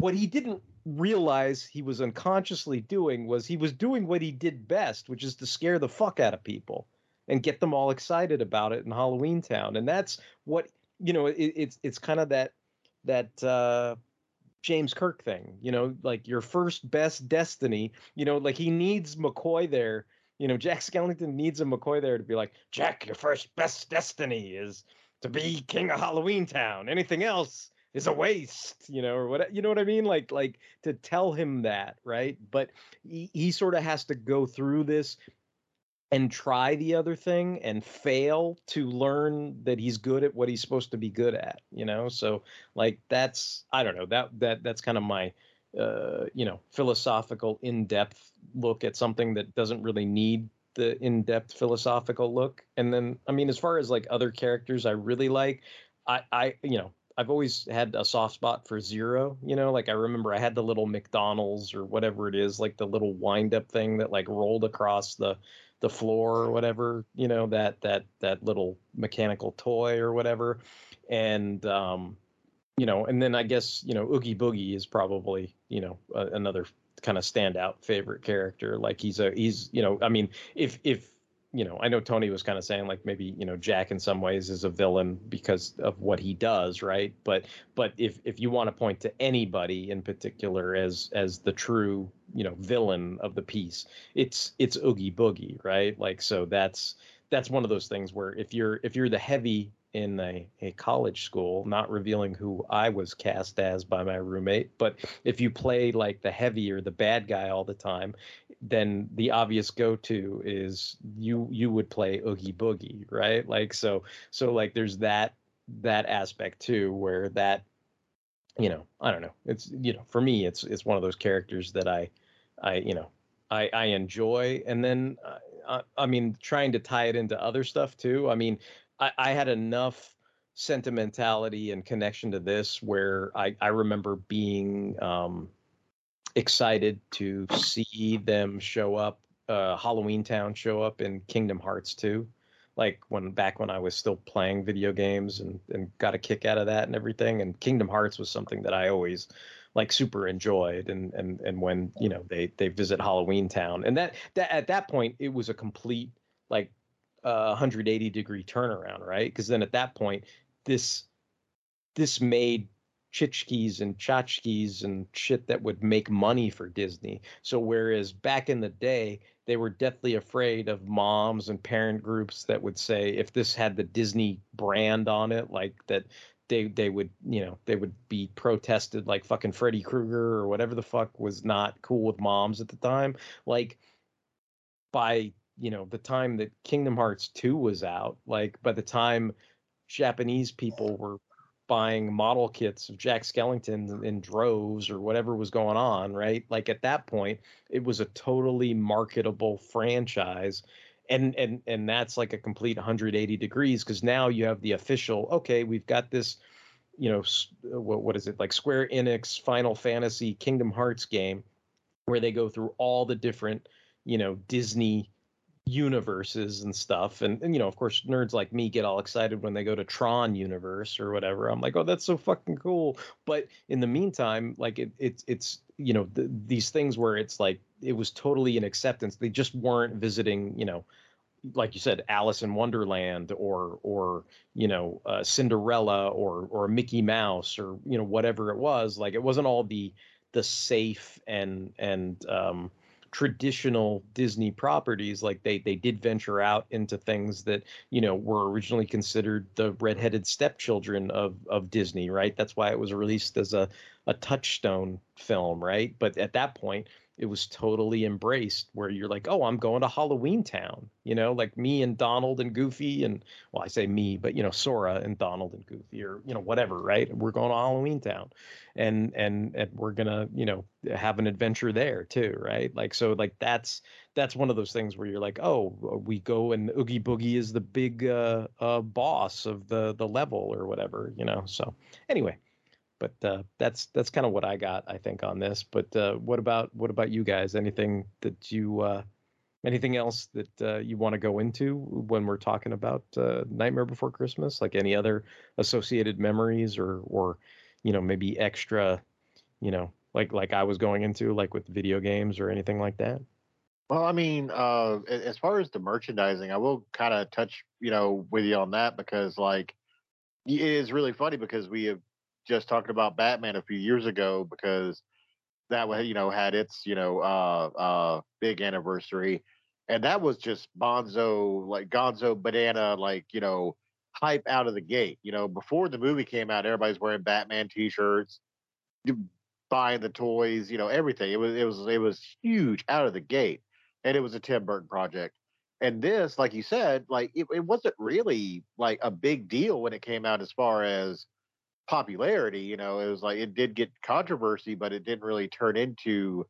what he didn't realize he was unconsciously doing was he was doing what he did best, which is to scare the fuck out of people and get them all excited about it in Halloween Town. And that's what, you know, it, it's it's kind of that that uh James Kirk thing, you know, like your first best destiny, you know, like he needs McCoy there, you know, Jack Skellington needs a McCoy there to be like, Jack, your first best destiny is to be king of Halloween Town. Anything else is a waste, you know, or what, you know what I mean? Like, like to tell him that, right. But he, he sort of has to go through this and try the other thing and fail to learn that he's good at what he's supposed to be good at, you know? So like, that's, I don't know, that, that, that's kind of my, uh, you know, philosophical in-depth look at something that doesn't really need the in-depth philosophical look. And then, I mean, as far as like other characters I really like, I, I, you know, I've always had a soft spot for Zero, you know, like I remember I had the little McDonald's or whatever it is, like the little wind up thing that like rolled across the, the floor or whatever, you know, that, that, that little mechanical toy or whatever. And, um, you know, and then I guess, you know, Oogie Boogie is probably, you know, uh, another kind of standout favorite character. Like he's a, he's, you know, I mean, if, if, you know, I know Tony was kind of saying like maybe, you know, Jack in some ways is a villain because of what he does, right? But but if if you want to point to anybody in particular as as the true, you know, villain of the piece, it's it's Oogie Boogie, right? Like so that's that's one of those things where if you're if you're the heavy in a, a college school, not revealing who I was cast as by my roommate. But if you play like the heavy or the bad guy all the time, then the obvious go-to is you you would play Oogie Boogie, right? Like so so like there's that that aspect too, where that, you know, I don't know. It's, you know, for me, it's it's one of those characters that I I you know I, I enjoy. And then uh, I, I mean, trying to tie it into other stuff too. I mean, I, I had enough sentimentality and connection to this where I, I remember being um, excited to see them show up, uh, Halloween Town show up in Kingdom Hearts two. Like when back when I was still playing video games and, and got a kick out of that and everything. And Kingdom Hearts was something that I always like super enjoyed. And and and when, you know, they they visit Halloween Town, and that, that at that point it was a complete like uh, one hundred eighty degree turnaround, right? Because then at that point this this made Chitchkis and tchotchkes and shit that would make money for Disney. So whereas back in the day, they were deathly afraid of moms and parent groups that would say if this had the Disney brand on it, like that they they would, you know, they would be protested like fucking Freddy Krueger or whatever the fuck was not cool with moms at the time. Like by, you know, the time that Kingdom Hearts two was out, like by the time Japanese people were buying model kits of Jack Skellington in droves or whatever was going on, right? Like at that point, it was a totally marketable franchise. And and and that's like a complete one hundred eighty degrees, because now you have the official, okay, we've got this, you know, what what is it, like Square Enix Final Fantasy Kingdom Hearts game where they go through all the different, you know, Disney universes and stuff, and, and you know, of course, nerds like me get all excited when they go to Tron universe or whatever. I'm like, oh, that's so fucking cool. But in the meantime, like it, it it's you know th- these things where it's like it was totally an acceptance. They just weren't visiting, you know, like you said, Alice in Wonderland or or you know uh, Cinderella or or Mickey Mouse or you know whatever it was. Like it wasn't all the the safe and and um traditional Disney properties. Like they they did venture out into things that, you know, were originally considered the redheaded stepchildren of of Disney, right? That's why it was released as a a Touchstone film, right? But at that point it was totally embraced where you're like, oh, I'm going to Halloween Town, you know, like me and Donald and Goofy and, well, I say me, but, you know, Sora and Donald and Goofy or, you know, whatever, right? We're going to Halloween Town and, and, and we're going to, you know, have an adventure there too, right? Like, so like that's, that's one of those things where you're like, oh, we go and Oogie Boogie is the big uh, uh, boss of the, the level or whatever, you know? So anyway. But uh, that's that's kind of what I got, I think, on this. But uh, what about what about you guys? Anything that you uh, anything else that uh, you want to go into when we're talking about uh, Nightmare Before Christmas? Like any other associated memories or or, you know, maybe extra, you know, like like I was going into like with video games or anything like that? Well, I mean, uh, as far as the merchandising, I will kind of touch, you know, with you on that, because like it is really funny because we have just talking about Batman a few years ago, because that way, you know, had its, you know, uh, uh, big anniversary. And that was just Bonzo, like Gonzo Banana, like, you know, hype out of the gate. You know, before the movie came out, everybody's wearing Batman t-shirts, buying the toys, you know, everything. It was, it was, it was huge out of the gate, and it was a Tim Burton project. And this, like you said, like it, it wasn't really like a big deal when it came out as far as popularity. You know, it was like it did get controversy, but it didn't really turn into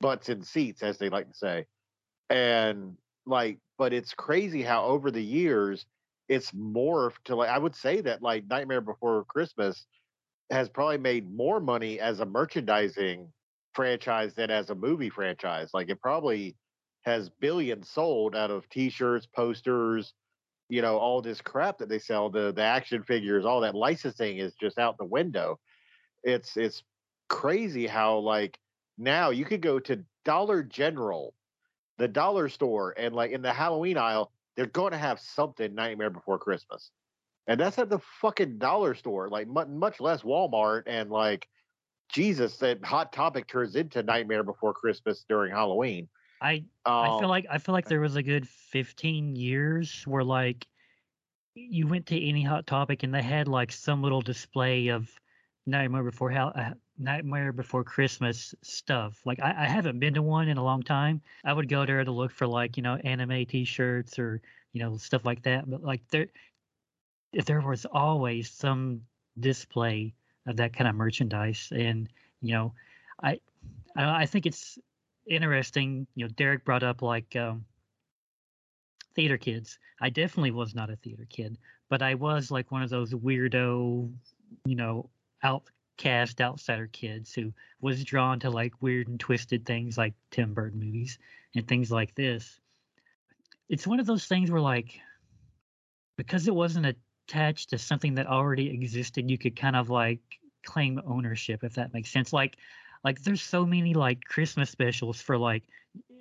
butts in seats, as they like to say. And like, but it's crazy how over the years it's morphed to, like, I would say that like Nightmare Before Christmas has probably made more money as a merchandising franchise than as a movie franchise. Like it probably has billions sold out of t-shirts, posters, you know, all this crap that they sell, the the action figures, all that licensing is just out the window. It's it's crazy how like now you could go to Dollar General, the dollar store, and like in the Halloween aisle, they're going to have something Nightmare Before Christmas. And that's at the fucking dollar store, like much less Walmart. And like, Jesus, that Hot Topic turns into Nightmare Before Christmas during Halloween. I, I feel like I feel like there was a good fifteen years where like you went to any Hot Topic and they had like some little display of Nightmare Before How, uh, Nightmare Before Christmas stuff. Like I, I haven't been to one in a long time. I would go there to look for like, you know, anime T-shirts or, you know, stuff like that. But like there, there was always some display of that kind of merchandise. And, you know, I, I think it's interesting. You know, Derek brought up like um, theater kids. I definitely was not a theater kid, but I was like one of those weirdo, you know, outcast outsider kids who was drawn to like weird and twisted things like Tim Burton movies and things like this. It's one of those things where like, because it wasn't attached to something that already existed, you could kind of like claim ownership, if that makes sense. Like, like there's so many like Christmas specials for like,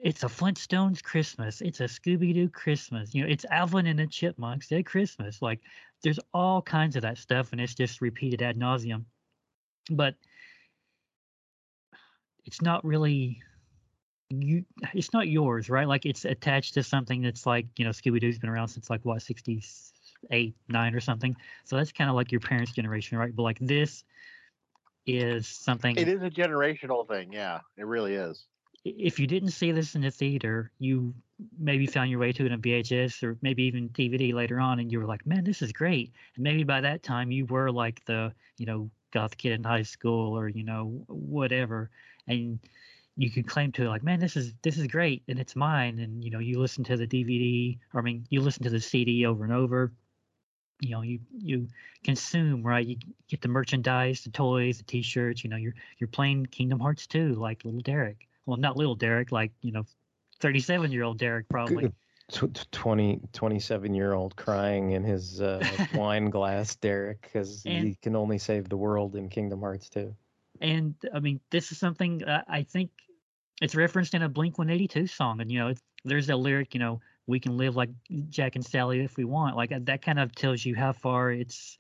it's a Flintstones Christmas, it's a Scooby-Doo Christmas, you know, it's Alvin and the Chipmunks at Christmas. Like there's all kinds of that stuff and it's just repeated ad nauseum. But it's not really you, it's not yours, right? Like it's attached to something that's like, you know, Scooby-Doo's been around since like what, sixty-eight, nine or something. So that's kind of like your parents' generation, right? But like this is something, it is a generational thing. Yeah, it really is. If you didn't see this in the theater, you maybe found your way to it on V H S or maybe even D V D later on, and you were like, man, this is great. And maybe by that time you were like the, you know, goth kid in high school or, you know, whatever, and you could claim to it like, man, this is this is great and it's mine. And, you know, you listen to the D V D, or I mean, you listen to the C D over and over. You know, you, you consume, right? You get the merchandise, the toys, the T-shirts. You know, you're you're playing Kingdom Hearts two, like little Derek. Well, not little Derek, like, you know, thirty-seven-year-old Derek probably. twenty, twenty-seven-year-old crying in his uh, wine glass Derek, because he can only save the world in Kingdom Hearts two. And, I mean, this is something uh, I think it's referenced in a Blink one eighty-two song. And, you know, it's, there's a lyric, you know, we can live like Jack and Sally if we want. Like that kind of tells you how far it's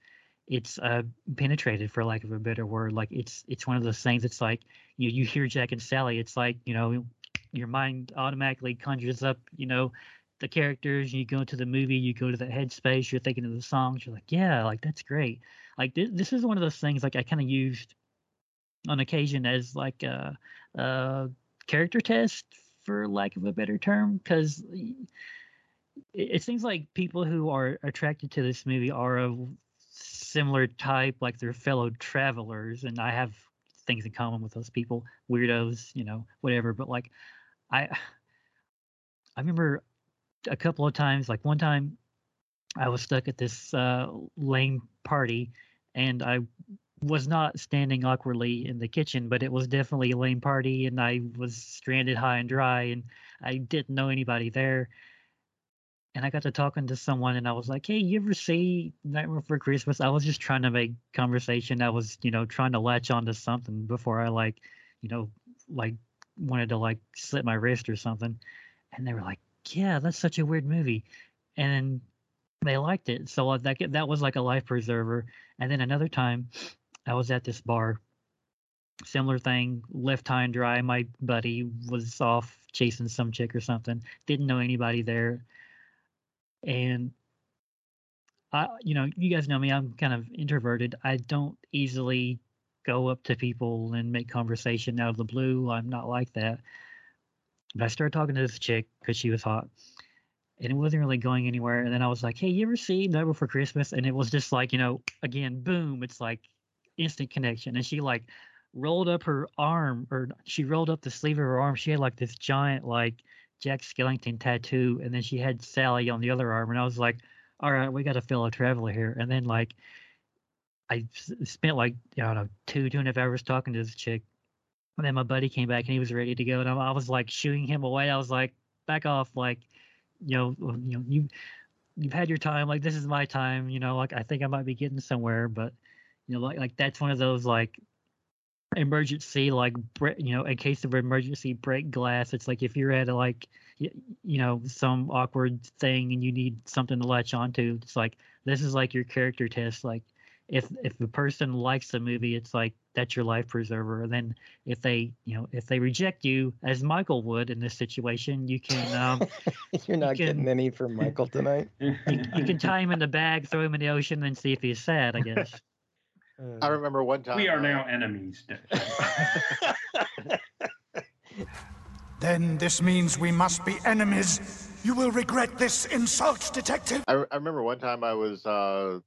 it's uh, penetrated, for lack of a better word. Like it's it's one of those things that's like, you you hear Jack and Sally, it's like, you know, your mind automatically conjures up, you know, the characters. You go to the movie, you go to that headspace, you're thinking of the songs, you're like, yeah, like that's great. Like th- this is one of those things like I kind of used on occasion as like a, a character test, for lack of a better term, because it seems like people who are attracted to this movie are of similar type, like they're fellow travelers, and I have things in common with those people, weirdos, you know, whatever. But like I I remember a couple of times, like one time I was stuck at this uh, lame party, and I was not standing awkwardly in the kitchen, but it was definitely a lame party, and I was stranded high and dry, and I didn't know anybody there. And I got to talking to someone, and I was like, hey, you ever see Nightmare Before Christmas? I was just trying to make conversation. I was, you know, trying to latch onto something before I like, you know, like wanted to like slit my wrist or something. And they were like, yeah, that's such a weird movie. And they liked it. So that that was like a life preserver. And then another time, I was at this bar, similar thing, left high and dry. My buddy was off chasing some chick or something, didn't know anybody there. And I, you know, you guys know me, I'm kind of introverted. I don't easily go up to people and make conversation out of the blue. I'm not like that. But I started talking to this chick because she was hot, and it wasn't really going anywhere. And then I was like, hey, you ever see Nightmare Before Christmas? And it was just like, you know, again, boom, it's like instant connection. And she like rolled up her arm, or she rolled up the sleeve of her arm. She had like this giant like Jack Skellington tattoo, and then she had Sally on the other arm. And I was like, all right, we got a fellow traveler here. And then like I spent like, I don't know, two two and a half hours talking to this chick, and then my buddy came back and he was ready to go, and I, I was like shooing him away. I was like, back off, like, you know, you know, you you've had your time, like this is my time, you know, like I think I might be getting somewhere. But you know, like, like that's one of those like emergency, like, you know, in case of emergency, break glass. It's like if you're at a, like, you, you know, some awkward thing and you need something to latch onto, it's like this is like your character test. Like, if if the person likes the movie, it's like, that's your life preserver. And then if they, you know, if they reject you, as Michael would in this situation, you can. Um, You're not you can, getting any from Michael tonight. you, you can tie him in the bag, throw him in the ocean, and see if he's sad, I guess. Uh, I remember one time. We are now enemies. Then this means we must be enemies. You will regret this insult, detective. I, I remember one time I was, uh,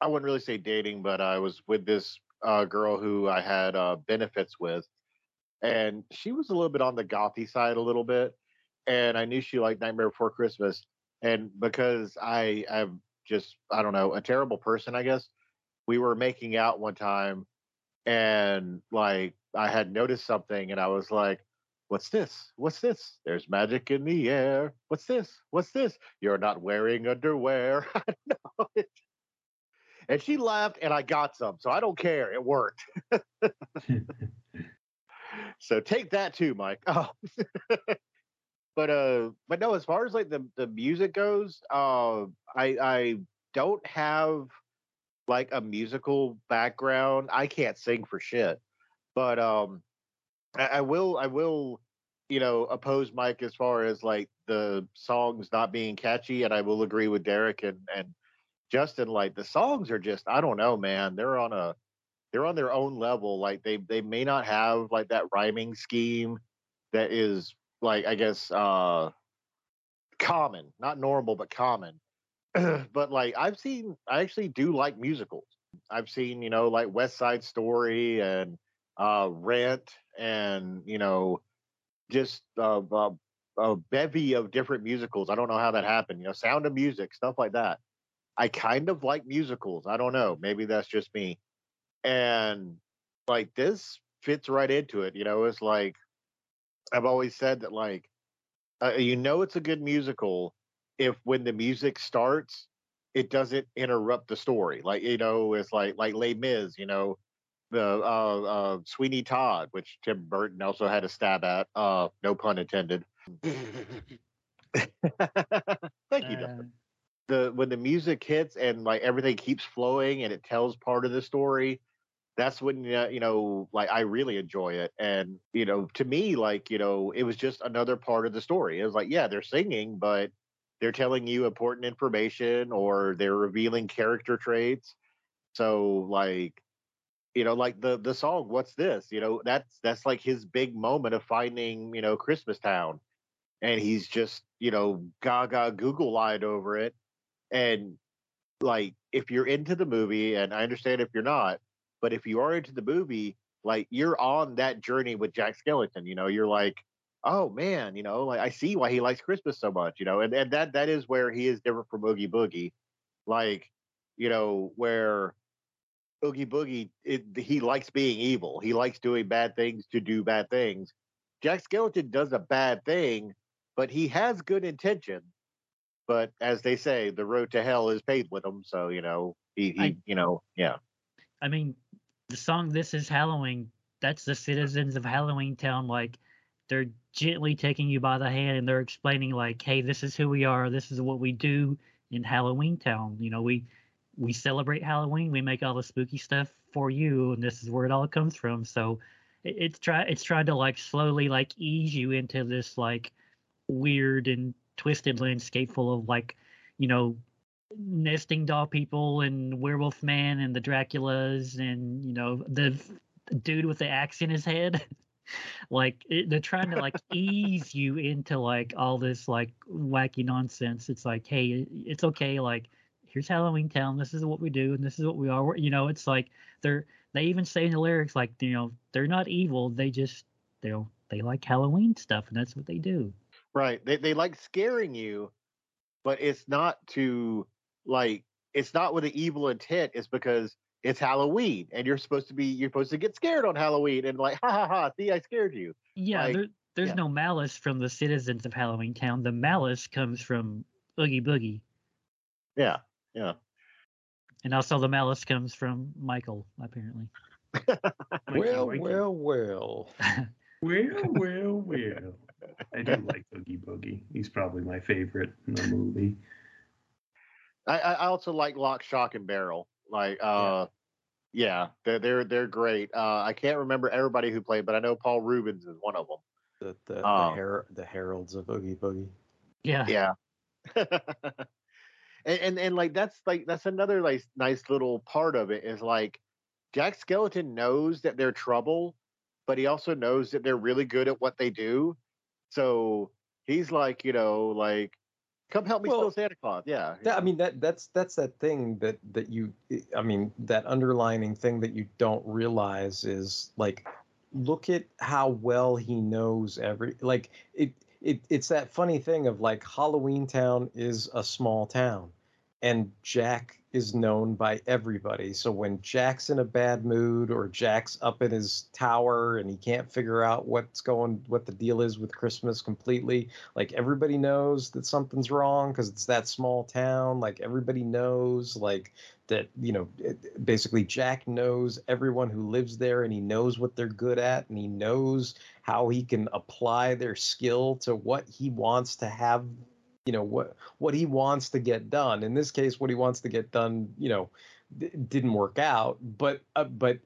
I wouldn't really say dating, but I was with this uh, girl who I had uh, benefits with. And she was a little bit on the gothy side a little bit. And I knew she liked Nightmare Before Christmas. And because I, I'm just, I don't know, a terrible person, I guess. We were making out one time and like I had noticed something and I was like, what's this? What's this? There's magic in the air. What's this? What's this? You're not wearing underwear. I don't know it. And she laughed and I got some. So I don't care. It worked. So take that too, Mike. Oh. But uh but no, as far as like the, the music goes, uh I I don't have like a musical background. I can't sing for shit. But um I, I will I will, you know, oppose Mike as far as like the songs not being catchy, and I will agree with Derek and, and Justin, like the songs are just, I don't know, man. They're on a they're on their own level. Like they they may not have like that rhyming scheme that is like, I guess, uh common, not normal, but common. But like I've seen, I actually do like musicals. I've seen, you know, like West Side Story and uh, Rent, and you know, just uh, uh, a bevy of different musicals. I don't know how that happened. You know, Sound of Music, stuff like that. I kind of like musicals. I don't know. Maybe that's just me. And like this fits right into it. You know, it's like I've always said that, like uh, you know, it's a good musical if when the music starts, it doesn't interrupt the story. Like, you know, it's like like Les Mis, you know, the uh, uh, Sweeney Todd, which Tim Burton also had a stab at, uh, no pun intended. Thank you, Justin. The when the music hits and like everything keeps flowing and it tells part of the story, that's when, uh, you know, like I really enjoy it. And, you know, to me, like, you know, it was just another part of the story. It was like, yeah, they're singing, but they're telling you important information or they're revealing character traits. So like, you know, like the, the song, What's This? You know, that's, that's like his big moment of finding, you know, Christmas Town. And he's just, you know, gaga Google-eyed over it. And like, if you're into the movie, and I understand if you're not, but if you are into the movie, like you're on that journey with Jack Skellington, you know, you're like, oh man, you know, like I see why he likes Christmas so much, you know, and, and that that is where he is different from Oogie Boogie, like, you know, where Oogie Boogie, it, he likes being evil, he likes doing bad things to do bad things. Jack Skellington does a bad thing, but he has good intention. But as they say, the road to hell is paved with him, so you know he, he I, you know, yeah. I mean, the song "This Is Halloween," that's the citizens of Halloween Town, like. They're gently taking you by the hand and they're explaining like, hey, this is who we are. This is what we do in Halloween Town. You know, we we celebrate Halloween. We make all the spooky stuff for you. And this is where it all comes from. So it, it's try it's trying to like slowly like ease you into this like weird and twisted landscape full of like, you know, nesting doll people and werewolf man and the Draculas and, you know, the dude with the axe in his head. Like it, they're trying to like ease you into like all this like wacky nonsense. It's like, hey, it's okay. Like here's Halloween Town. This is what we do, and this is what we are. We're, you know, it's like they're they even say in the lyrics like, you know, they're not evil. They just they don't, they like Halloween stuff, and that's what they do. Right. They they like scaring you, but it's not to like it's not with an evil intent. It's because it's Halloween, and you're supposed to be you're supposed to get scared on Halloween, and like, ha ha ha, see, I scared you. Yeah, like, there, there's yeah. no malice from the citizens of Halloween Town. The malice comes from Oogie Boogie. Yeah, yeah. And also the malice comes from Michael, apparently. well, well, well. well, well, well. I do like Oogie Boogie. He's probably my favorite in the movie. I, I also like Lock, Shock, and Barrel. Like, uh, yeah, yeah they're, they're, they're great. Uh, I can't remember everybody who played, but I know Paul Rubens is one of them. The the, um, the, her- the heralds of Oogie Boogie. Yeah. Yeah. and, and and like that's like that's another like nice little part of it is like Jack Skellington knows that they're trouble, but he also knows that they're really good at what they do. So he's like, you know, like, come help me well, steal Santa Claus. Yeah. That, I mean, that that's that's that thing that that you I mean, that underlining thing that you don't realize is like, look at how well he knows every like it. It, it's that funny thing of like Halloween Town is a small town and Jack is known by everybody. So when Jack's in a bad mood or Jack's up in his tower and he can't figure out what's going, what the deal is with Christmas completely, like everybody knows that something's wrong because it's that small town. Like everybody knows like that, you know, it, basically Jack knows everyone who lives there and he knows what they're good at and he knows how he can apply their skill to what he wants to have, you know, what what he wants to get done. In this case, what he wants to get done, you know, d- didn't work out. But uh, but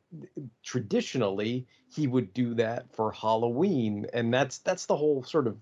traditionally, he would do that for Halloween. And that's that's the whole sort of,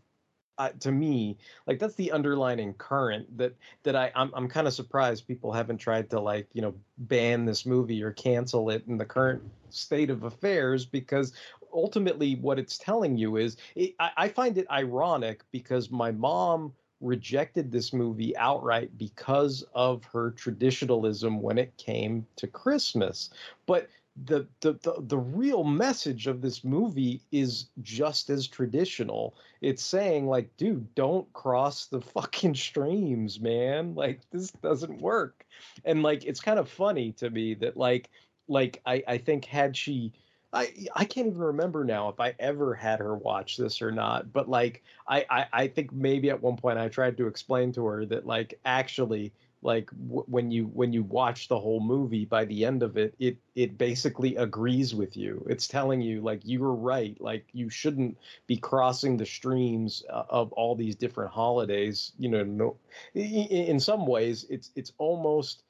uh, to me, like that's the underlining current that that I I'm, I'm kind of surprised people haven't tried to like, you know, ban this movie or cancel it in the current state of affairs, because ultimately what it's telling you is it, I, I find it ironic because my mom rejected this movie outright because of her traditionalism when it came to Christmas. But the, the the the real message of this movie is just as traditional. It's saying like, dude, don't cross the fucking streams, man. Like this doesn't work. And like it's kind of funny to me that like like I, I think had she I, I can't even remember now if I ever had her watch this or not, but like I, I, I think maybe at one point I tried to explain to her that like actually like w- when you when you watch the whole movie, by the end of it, it it basically agrees with you. It's telling you like you were right, like you shouldn't be crossing the streams of all these different holidays. You know, no, in some ways, it's it's almost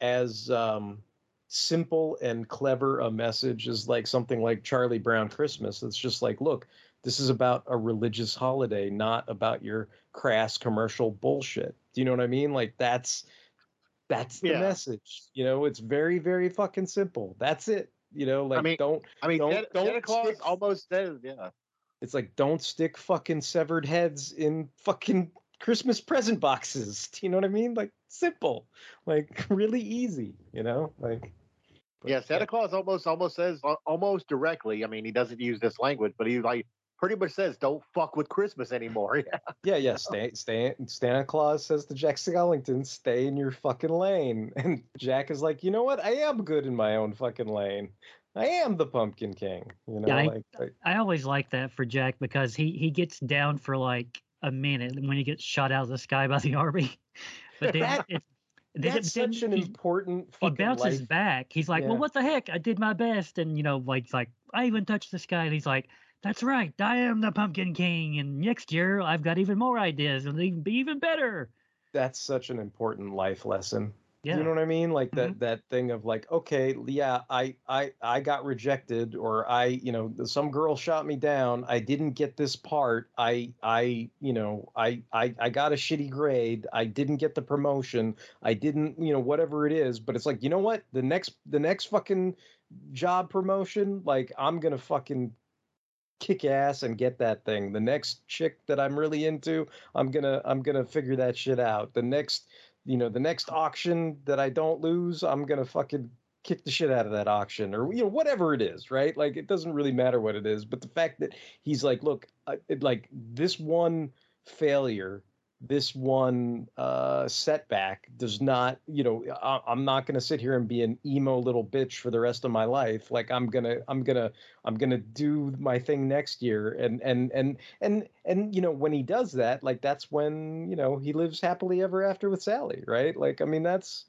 as um, simple and clever a message is like something like Charlie Brown Christmas. It's just like, look, this is about a religious holiday, not about your crass commercial bullshit. Do you know what I mean? Like that's that's the yeah. message. You know, it's very, very fucking simple. That's it. You know, like I mean, don't I mean don't, Santa, don't Santa Claus stick, almost does, yeah. It's like don't stick fucking severed heads in fucking Christmas present boxes. Do you know what I mean? Like simple. Like really easy, you know? Like But, yeah, Santa yeah. Claus almost almost says almost directly. I mean, he doesn't use this language, but he like pretty much says, "Don't fuck with Christmas anymore." Yeah, yeah, yeah. Stay, stay. Santa Claus says to Jack Skellington, "Stay in your fucking lane." And Jack is like, "You know what? I am good in my own fucking lane. I am the Pumpkin King." You know, yeah, I, like, like I always like that for Jack because he he gets down for like a minute when he gets shot out of the sky by the army, but then that- it's. That's such an important fucking He bounces life. back. He's like, yeah. well, what the heck? I did my best. And, you know, like, like I even touched the sky. And he's like, that's right. I am the Pumpkin King. And next year, I've got even more ideas. And they can be even better. That's such an important life lesson. Yeah. You know what I mean? Like that, mm-hmm. that thing of like, okay, yeah, I, I, I got rejected or I, you know, some girl shot me down. I didn't get this part. I, I, you know, I, I, I got a shitty grade. I didn't get the promotion. I didn't, you know, whatever it is, but it's like, you know what? The next, the next fucking job promotion, like I'm going to fucking kick ass and get that thing. The next chick that I'm really into, I'm going to, I'm going to figure that shit out. The next, you know, the next auction that I don't lose, I'm going to fucking kick the shit out of that auction or, you know, whatever it is. Right. Like, it doesn't really matter what it is. But the fact that he's like, look, I, it, like this one failure, this one uh, setback does not, you know, I, I'm not going to sit here and be an emo little bitch for the rest of my life. Like I'm going to I'm going to I'm going to do my thing next year. And and and and and, you know, when he does that, like that's when, you know, he lives happily ever after with Sally. Right. Like, I mean, that's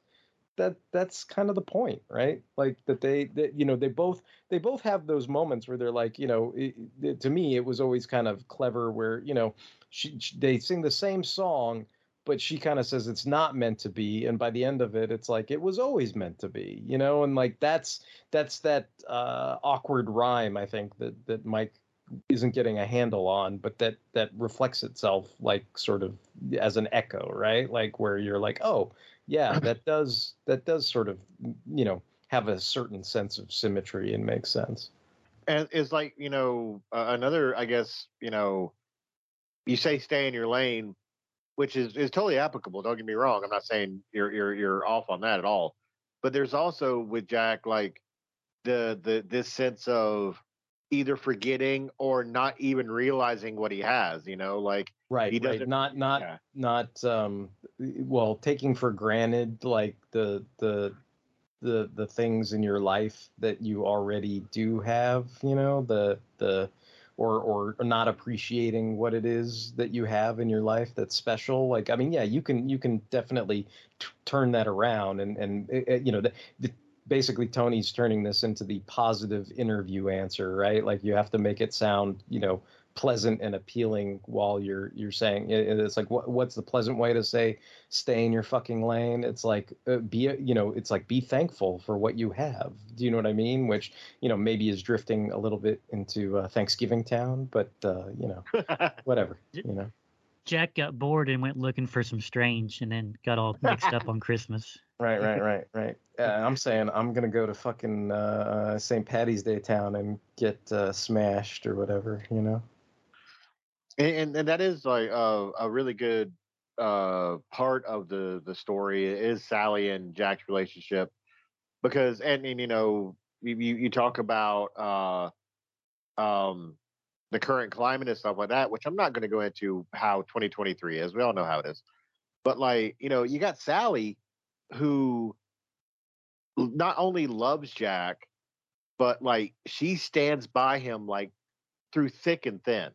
that that's kind of the point. Right. Like that they that, you know, they both they both have those moments where they're like, you know, it, it, to me, it was always kind of clever where, you know, She, she, they sing the same song, but she kind of says it's not meant to be. And by the end of it, it's like, it was always meant to be, you know? And like, that's, that's that uh, awkward rhyme, I think, that, that Mike isn't getting a handle on, but that, that reflects itself like sort of as an echo, right? Like where you're like, oh yeah, that does, that does sort of, you know, have a certain sense of symmetry and makes sense. And it's like, you know, uh, another, I guess, you know, you say stay in your lane, which is, is totally applicable. Don't get me wrong. I'm not saying you're, you're, you're off on that at all, but there's also with Jack, like the, the, this sense of either forgetting or not even realizing what he has, you know, like, right. He doesn't, right. Not, not, yeah. not, um, well, taking for granted, like the, the, the, the things in your life that you already do have, you know, the, the, Or, or or not appreciating what it is that you have in your life that's special. Like, I mean, yeah, you can you can definitely t- turn that around. And, and it, it, you know, the, the, basically Tony's turning this into the positive interview answer, right? Like you have to make it sound, you know, pleasant and appealing while you're you're saying it. It's like, what, what's the pleasant way to say stay in your fucking lane? It's like, uh, be, you know, it's like be thankful for what you have. Do you know what I mean? Which, you know, maybe is drifting a little bit into uh, Thanksgiving town, but, uh, you know, whatever, you know. Jack got bored and went looking for some strange and then got all mixed up on Christmas. Right, right, right, right. Uh, I'm saying I'm going to go to fucking uh, Saint Patty's Day town and get uh, smashed or whatever, you know. And, and that is like a, a really good uh, part of the, the story is Sally and Jack's relationship, because and, and you know you, you talk about uh, um, the current climate and stuff like that, which I'm not going to go into how twenty twenty-three is. We all know how it is, but like you know you got Sally who not only loves Jack, but like she stands by him like through thick and thin.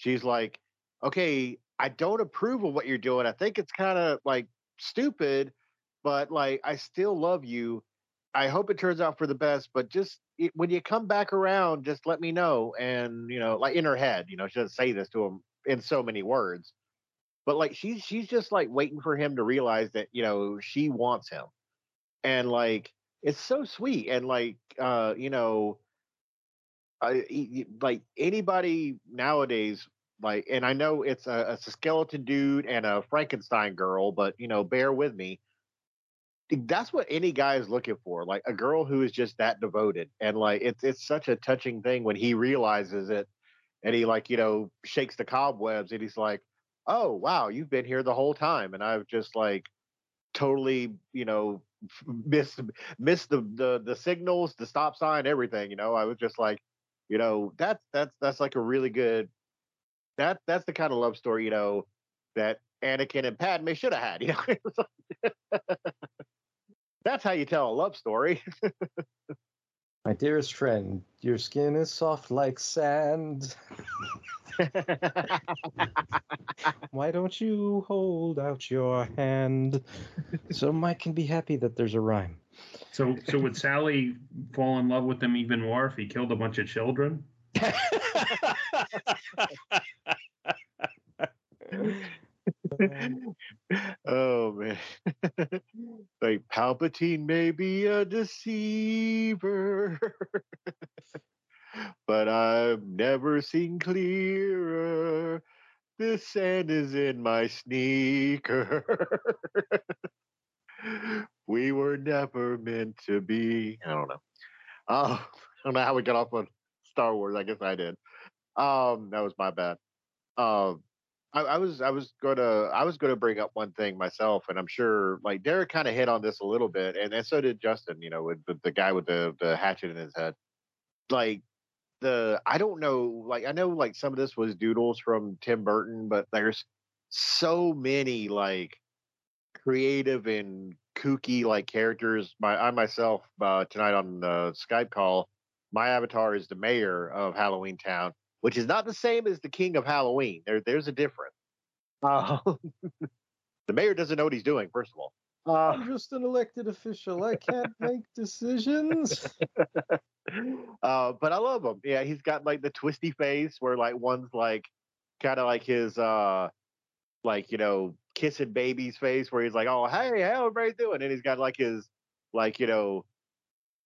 She's like, okay, I don't approve of what you're doing. I think it's kind of like stupid, but like, I still love you. I hope it turns out for the best, but just it, when you come back around, just let me know. And, you know, like in her head, you know, she doesn't say this to him in so many words, but like, she, she's just like waiting for him to realize that, you know, she wants him. And like, it's so sweet. And like, uh, you know, Uh, like anybody nowadays, like, and I know it's a, it's a skeleton dude and a Frankenstein girl, but you know, bear with me. That's what any guy is looking for, like a girl who is just that devoted. And like, it's it's such a touching thing when he realizes it, and he like you know shakes the cobwebs, and he's like, "Oh wow, you've been here the whole time," and I've just like totally you know missed missed the the the signals, the stop sign, everything. You know, I was just like. You know, that's, that's, that's like a really good, that, that's the kind of love story, you know, that Anakin and Padme should have had, you know, that's how you tell a love story. My dearest friend, your skin is soft like sand. Why don't you hold out your hand so Mike can be happy that there's a rhyme? So, so would Sally fall in love with him even more if he killed a bunch of children? Oh man! Like Palpatine may be a deceiver, but I've never seen clearer. The sand is in my sneaker. We were never meant to be. I don't know. Uh, I don't know how we got off on Star Wars. I guess I did. Um, that was my bad. Um, I, I was I was gonna I was gonna bring up one thing myself, and I'm sure like Derek kind of hit on this a little bit, and, and so did Justin. You know, with the, the guy with the, the hatchet in his head. Like the I don't know. Like I know like some of this was doodles from Tim Burton, but there's so many like creative and kooky like characters. My I myself uh, tonight on the Skype call, my avatar is the mayor of Halloween Town, which is not the same as the king of Halloween. There, there's a difference. Uh, the mayor doesn't know what he's doing. First of all, uh, I'm just an elected official. I can't make decisions. Uh, but I love him. Yeah, he's got like the twisty face where like one's like kind of like his uh, like you know. kiss it baby's face where he's like, oh, hey, how everybody doing? And he's got like his, like, you know,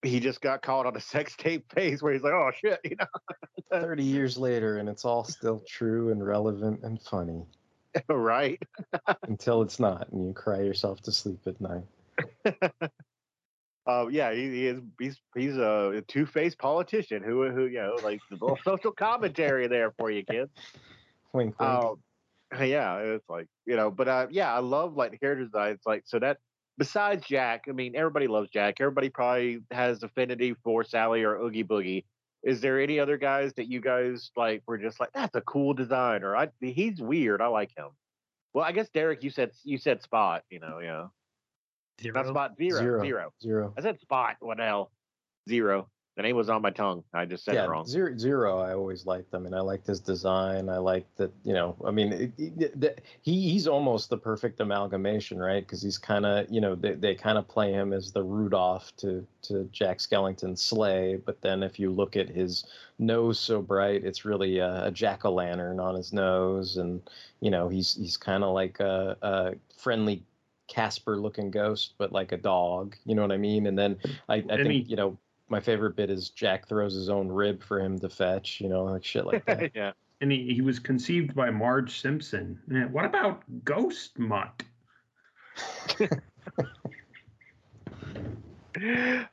he just got caught on a sex tape face where he's like, oh, shit, you know. thirty years later, and it's all still true and relevant and funny. Right. Until it's not, and you cry yourself to sleep at night. Uh, yeah, he, he is. He's he's a two-faced politician who who you know, like the little social commentary there for you, kids. Wink, wink. Uh, yeah, it's like you know, but uh, yeah, I love like the character design. It's like so that besides Jack, I mean, everybody loves Jack. Everybody probably has affinity for Sally or Oogie Boogie. Is there any other guys that you guys like were just like that's a cool design or I he's weird. I like him. Well, I guess Derek, you said you said Spot. You know, yeah. Zero. Not Spot, zero, zero, zero, zero. I said Spot, what the hell? Zero. The name was on my tongue. I just said yeah, it wrong. Zero, zero, I always liked. I mean, I liked his design. I liked that, you know, I mean, it, it, it, he he's almost the perfect amalgamation, right? Because he's kind of, you know, they, they kind of play him as the Rudolph to, to Jack Skellington's sleigh. But then if you look at his nose so bright, it's really a, a jack-o'-lantern on his nose. And, you know, he's, he's kind of like a, a friendly Casper looking ghost, but like a dog, you know what I mean? And then I, I think, he, you know, my favorite bit is Jack throws his own rib for him to fetch, you know, like shit like that. Yeah. And he, he was conceived by Marge Simpson. And what about Ghost Mutt?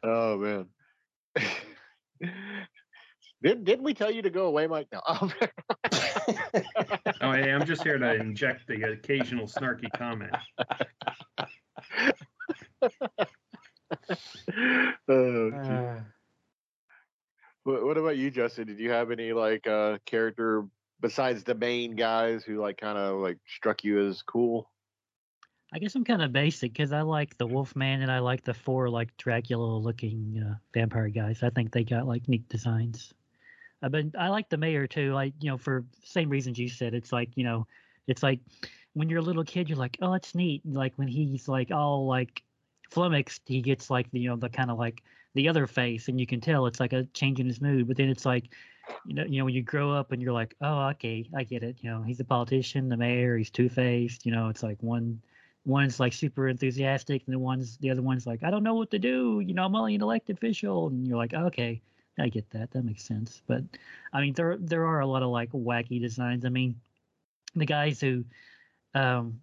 Oh, man. Did, didn't we tell you to go away, Mike? No. Oh, hey, I'm just here to inject the occasional snarky comment. Oh, uh, what, what about you, Justin? Did you have any like uh, character besides the main guys who like kind of like struck you as cool? I guess I'm kind of basic because I like the Wolfman and I like the four like Dracula-looking uh, vampire guys. I think they got like neat designs. I've been, I like the mayor too. Like, you know, for same reasons you said, it's like, you know, it's like when you're a little kid, you're like, oh, it's neat. And like when he's like all like flummoxed, he gets like, the, you know, the kind of like the other face and you can tell it's like a change in his mood. But then it's like, you know, you know, when you grow up and you're like, oh, okay, I get it. You know, he's a politician, the mayor, he's two-faced, you know, it's like one, one's like super enthusiastic and the one's, the other one's like, I don't know what to do. You know, I'm only an elected official. And you're like, oh, okay. I get that. That makes sense. But I mean, there there are a lot of like wacky designs. I mean, the guys who, um,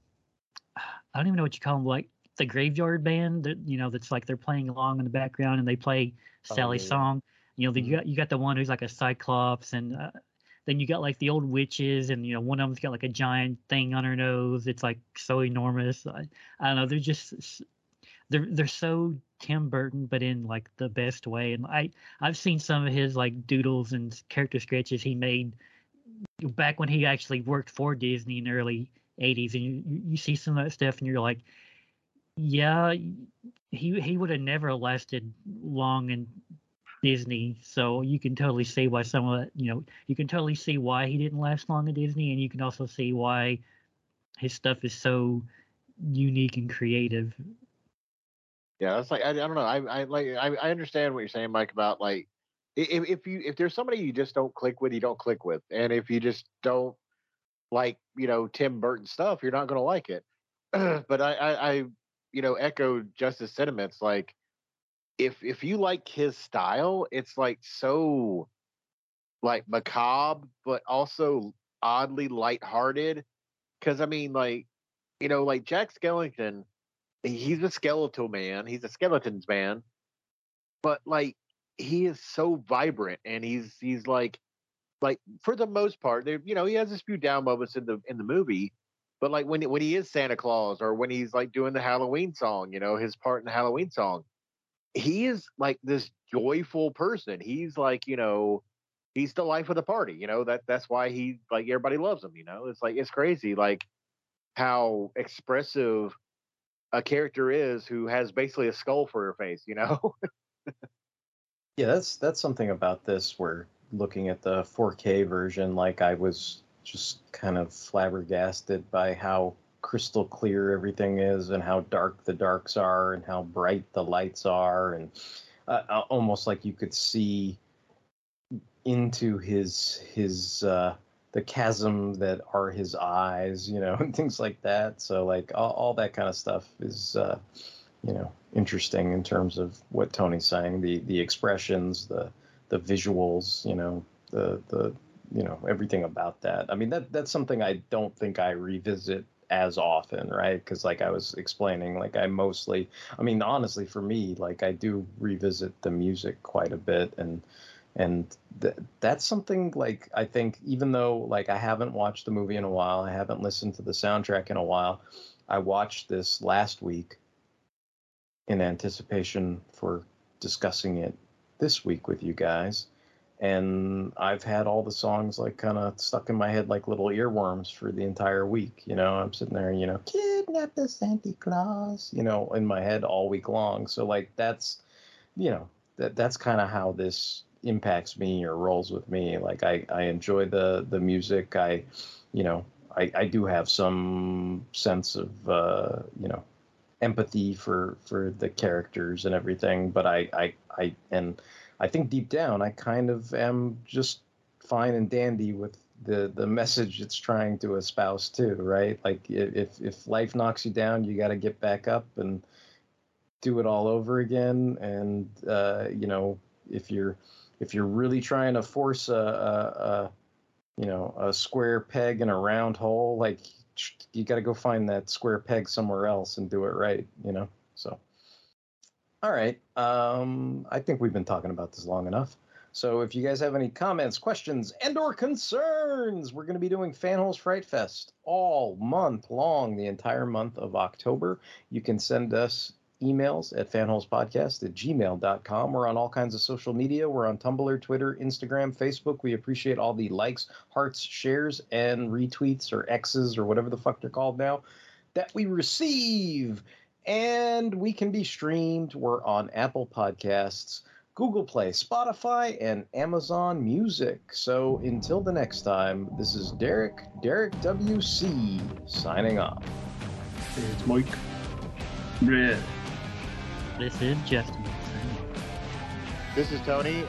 I don't even know what you call them, like the graveyard band, that, you know, that's like they're playing along in the background and they play Sally's oh, yeah. song. You know, the, you got you got the one who's like a cyclops, and uh, then you got like the old witches, and you know, one of them's got like a giant thing on her nose. It's like so enormous. I, I don't know. They're just they're they're so Tim Burton, but in like the best way. And I I've seen some of his like doodles and character sketches he made back when he actually worked for Disney in the early eighties, and you you see some of that stuff and you're like, yeah, he he would have never lasted long in Disney. So you can totally see why some of that, you know, you can totally see why he didn't last long at Disney, and you can also see why his stuff is so unique and creative. Yeah, that's like I, I don't know. I I like I, I understand what you're saying, Mike, about like if, if you if there's somebody you just don't click with, you don't click with, and if you just don't like, you know, Tim Burton stuff, you're not gonna like it. But I, I I you know echo Justice's sentiments. Like if if you like his style, it's like so like macabre, but also oddly lighthearted. Because I mean, like you know, like Jack Skellington. He's a skeletal man. He's a skeletons man, but like he is so vibrant, and he's he's like, like for the most part, there you know he has his few down moments in the in the movie, but like when when he is Santa Claus or when he's like doing the Halloween song, you know his part in the Halloween song, he is like this joyful person. He's like you know, he's the life of the party. You know that that's why he like everybody loves him. You know it's like it's crazy like how expressive a character is who has basically a skull for her face, you know? Yeah, that's that's something about this where looking at the four K version, like I was just kind of flabbergasted by how crystal clear everything is and how dark the darks are and how bright the lights are. And uh, almost like you could see into his, his, uh, the chasm that are his eyes, you know, and things like that. So like all, all that kind of stuff is, uh, you know, interesting in terms of what Tony's saying, the, the expressions, the, the visuals, you know, the, the, you know, everything about that. I mean, that, that's something I don't think I revisit as often, right? Because like I was explaining, like I mostly, I mean, honestly, for me, like I do revisit the music quite a bit. And and th- that's something like I think, even though like I haven't watched the movie in a while, I haven't listened to the soundtrack in a while, I watched this last week in anticipation for discussing it this week with you guys. And I've had all the songs like kind of stuck in my head like little earworms for the entire week. You know, I'm sitting there, you know, kidnap the Santa Claus, you know, in my head all week long. So like that's, you know, that that's kind of how this impacts me or rolls with me. Like I, I enjoy the, the music. I, you know, I, I do have some sense of, uh, you know, empathy for, for the characters and everything. But I, I, I and I think deep down, I kind of am just fine and dandy with the, the message it's trying to espouse too, right? Like if, if life knocks you down, you got to get back up and do it all over again. And, uh, you know, if you're, if you're really trying to force a, a, a you know, a square peg in a round hole, like you got to go find that square peg somewhere else and do it right, you know? So. All right. Um, I think we've been talking about this long enough. So if you guys have any comments, questions, and or concerns, we're going to be doing Fanhole's Fright Fest all month long, the entire month of October. You can send us emails at fanholespodcast at gmail dot com. We're on all kinds of social media. We're on Tumblr, Twitter, Instagram, Facebook. We appreciate all the likes, hearts, shares, and retweets or X's or whatever the fuck they're called now that we receive. And we can be streamed. We're on Apple Podcasts, Google Play, Spotify, and Amazon Music. So until the next time, this is Derek, Derek W C, signing off. It's Mike. Brett. This is Justin. This is Tony.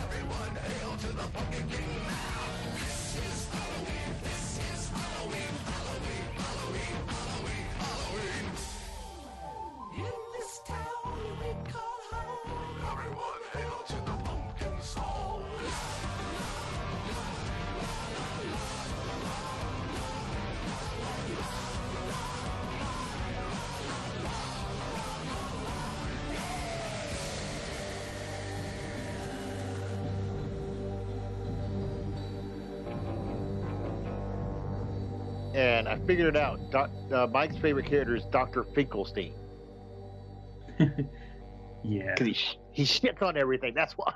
Every and I figured it out. Doc, uh, Mike's favorite character is Doctor Finkelstein. Yeah. Because he, sh- he shits on everything, that's why.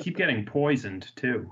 Keep getting poisoned, too.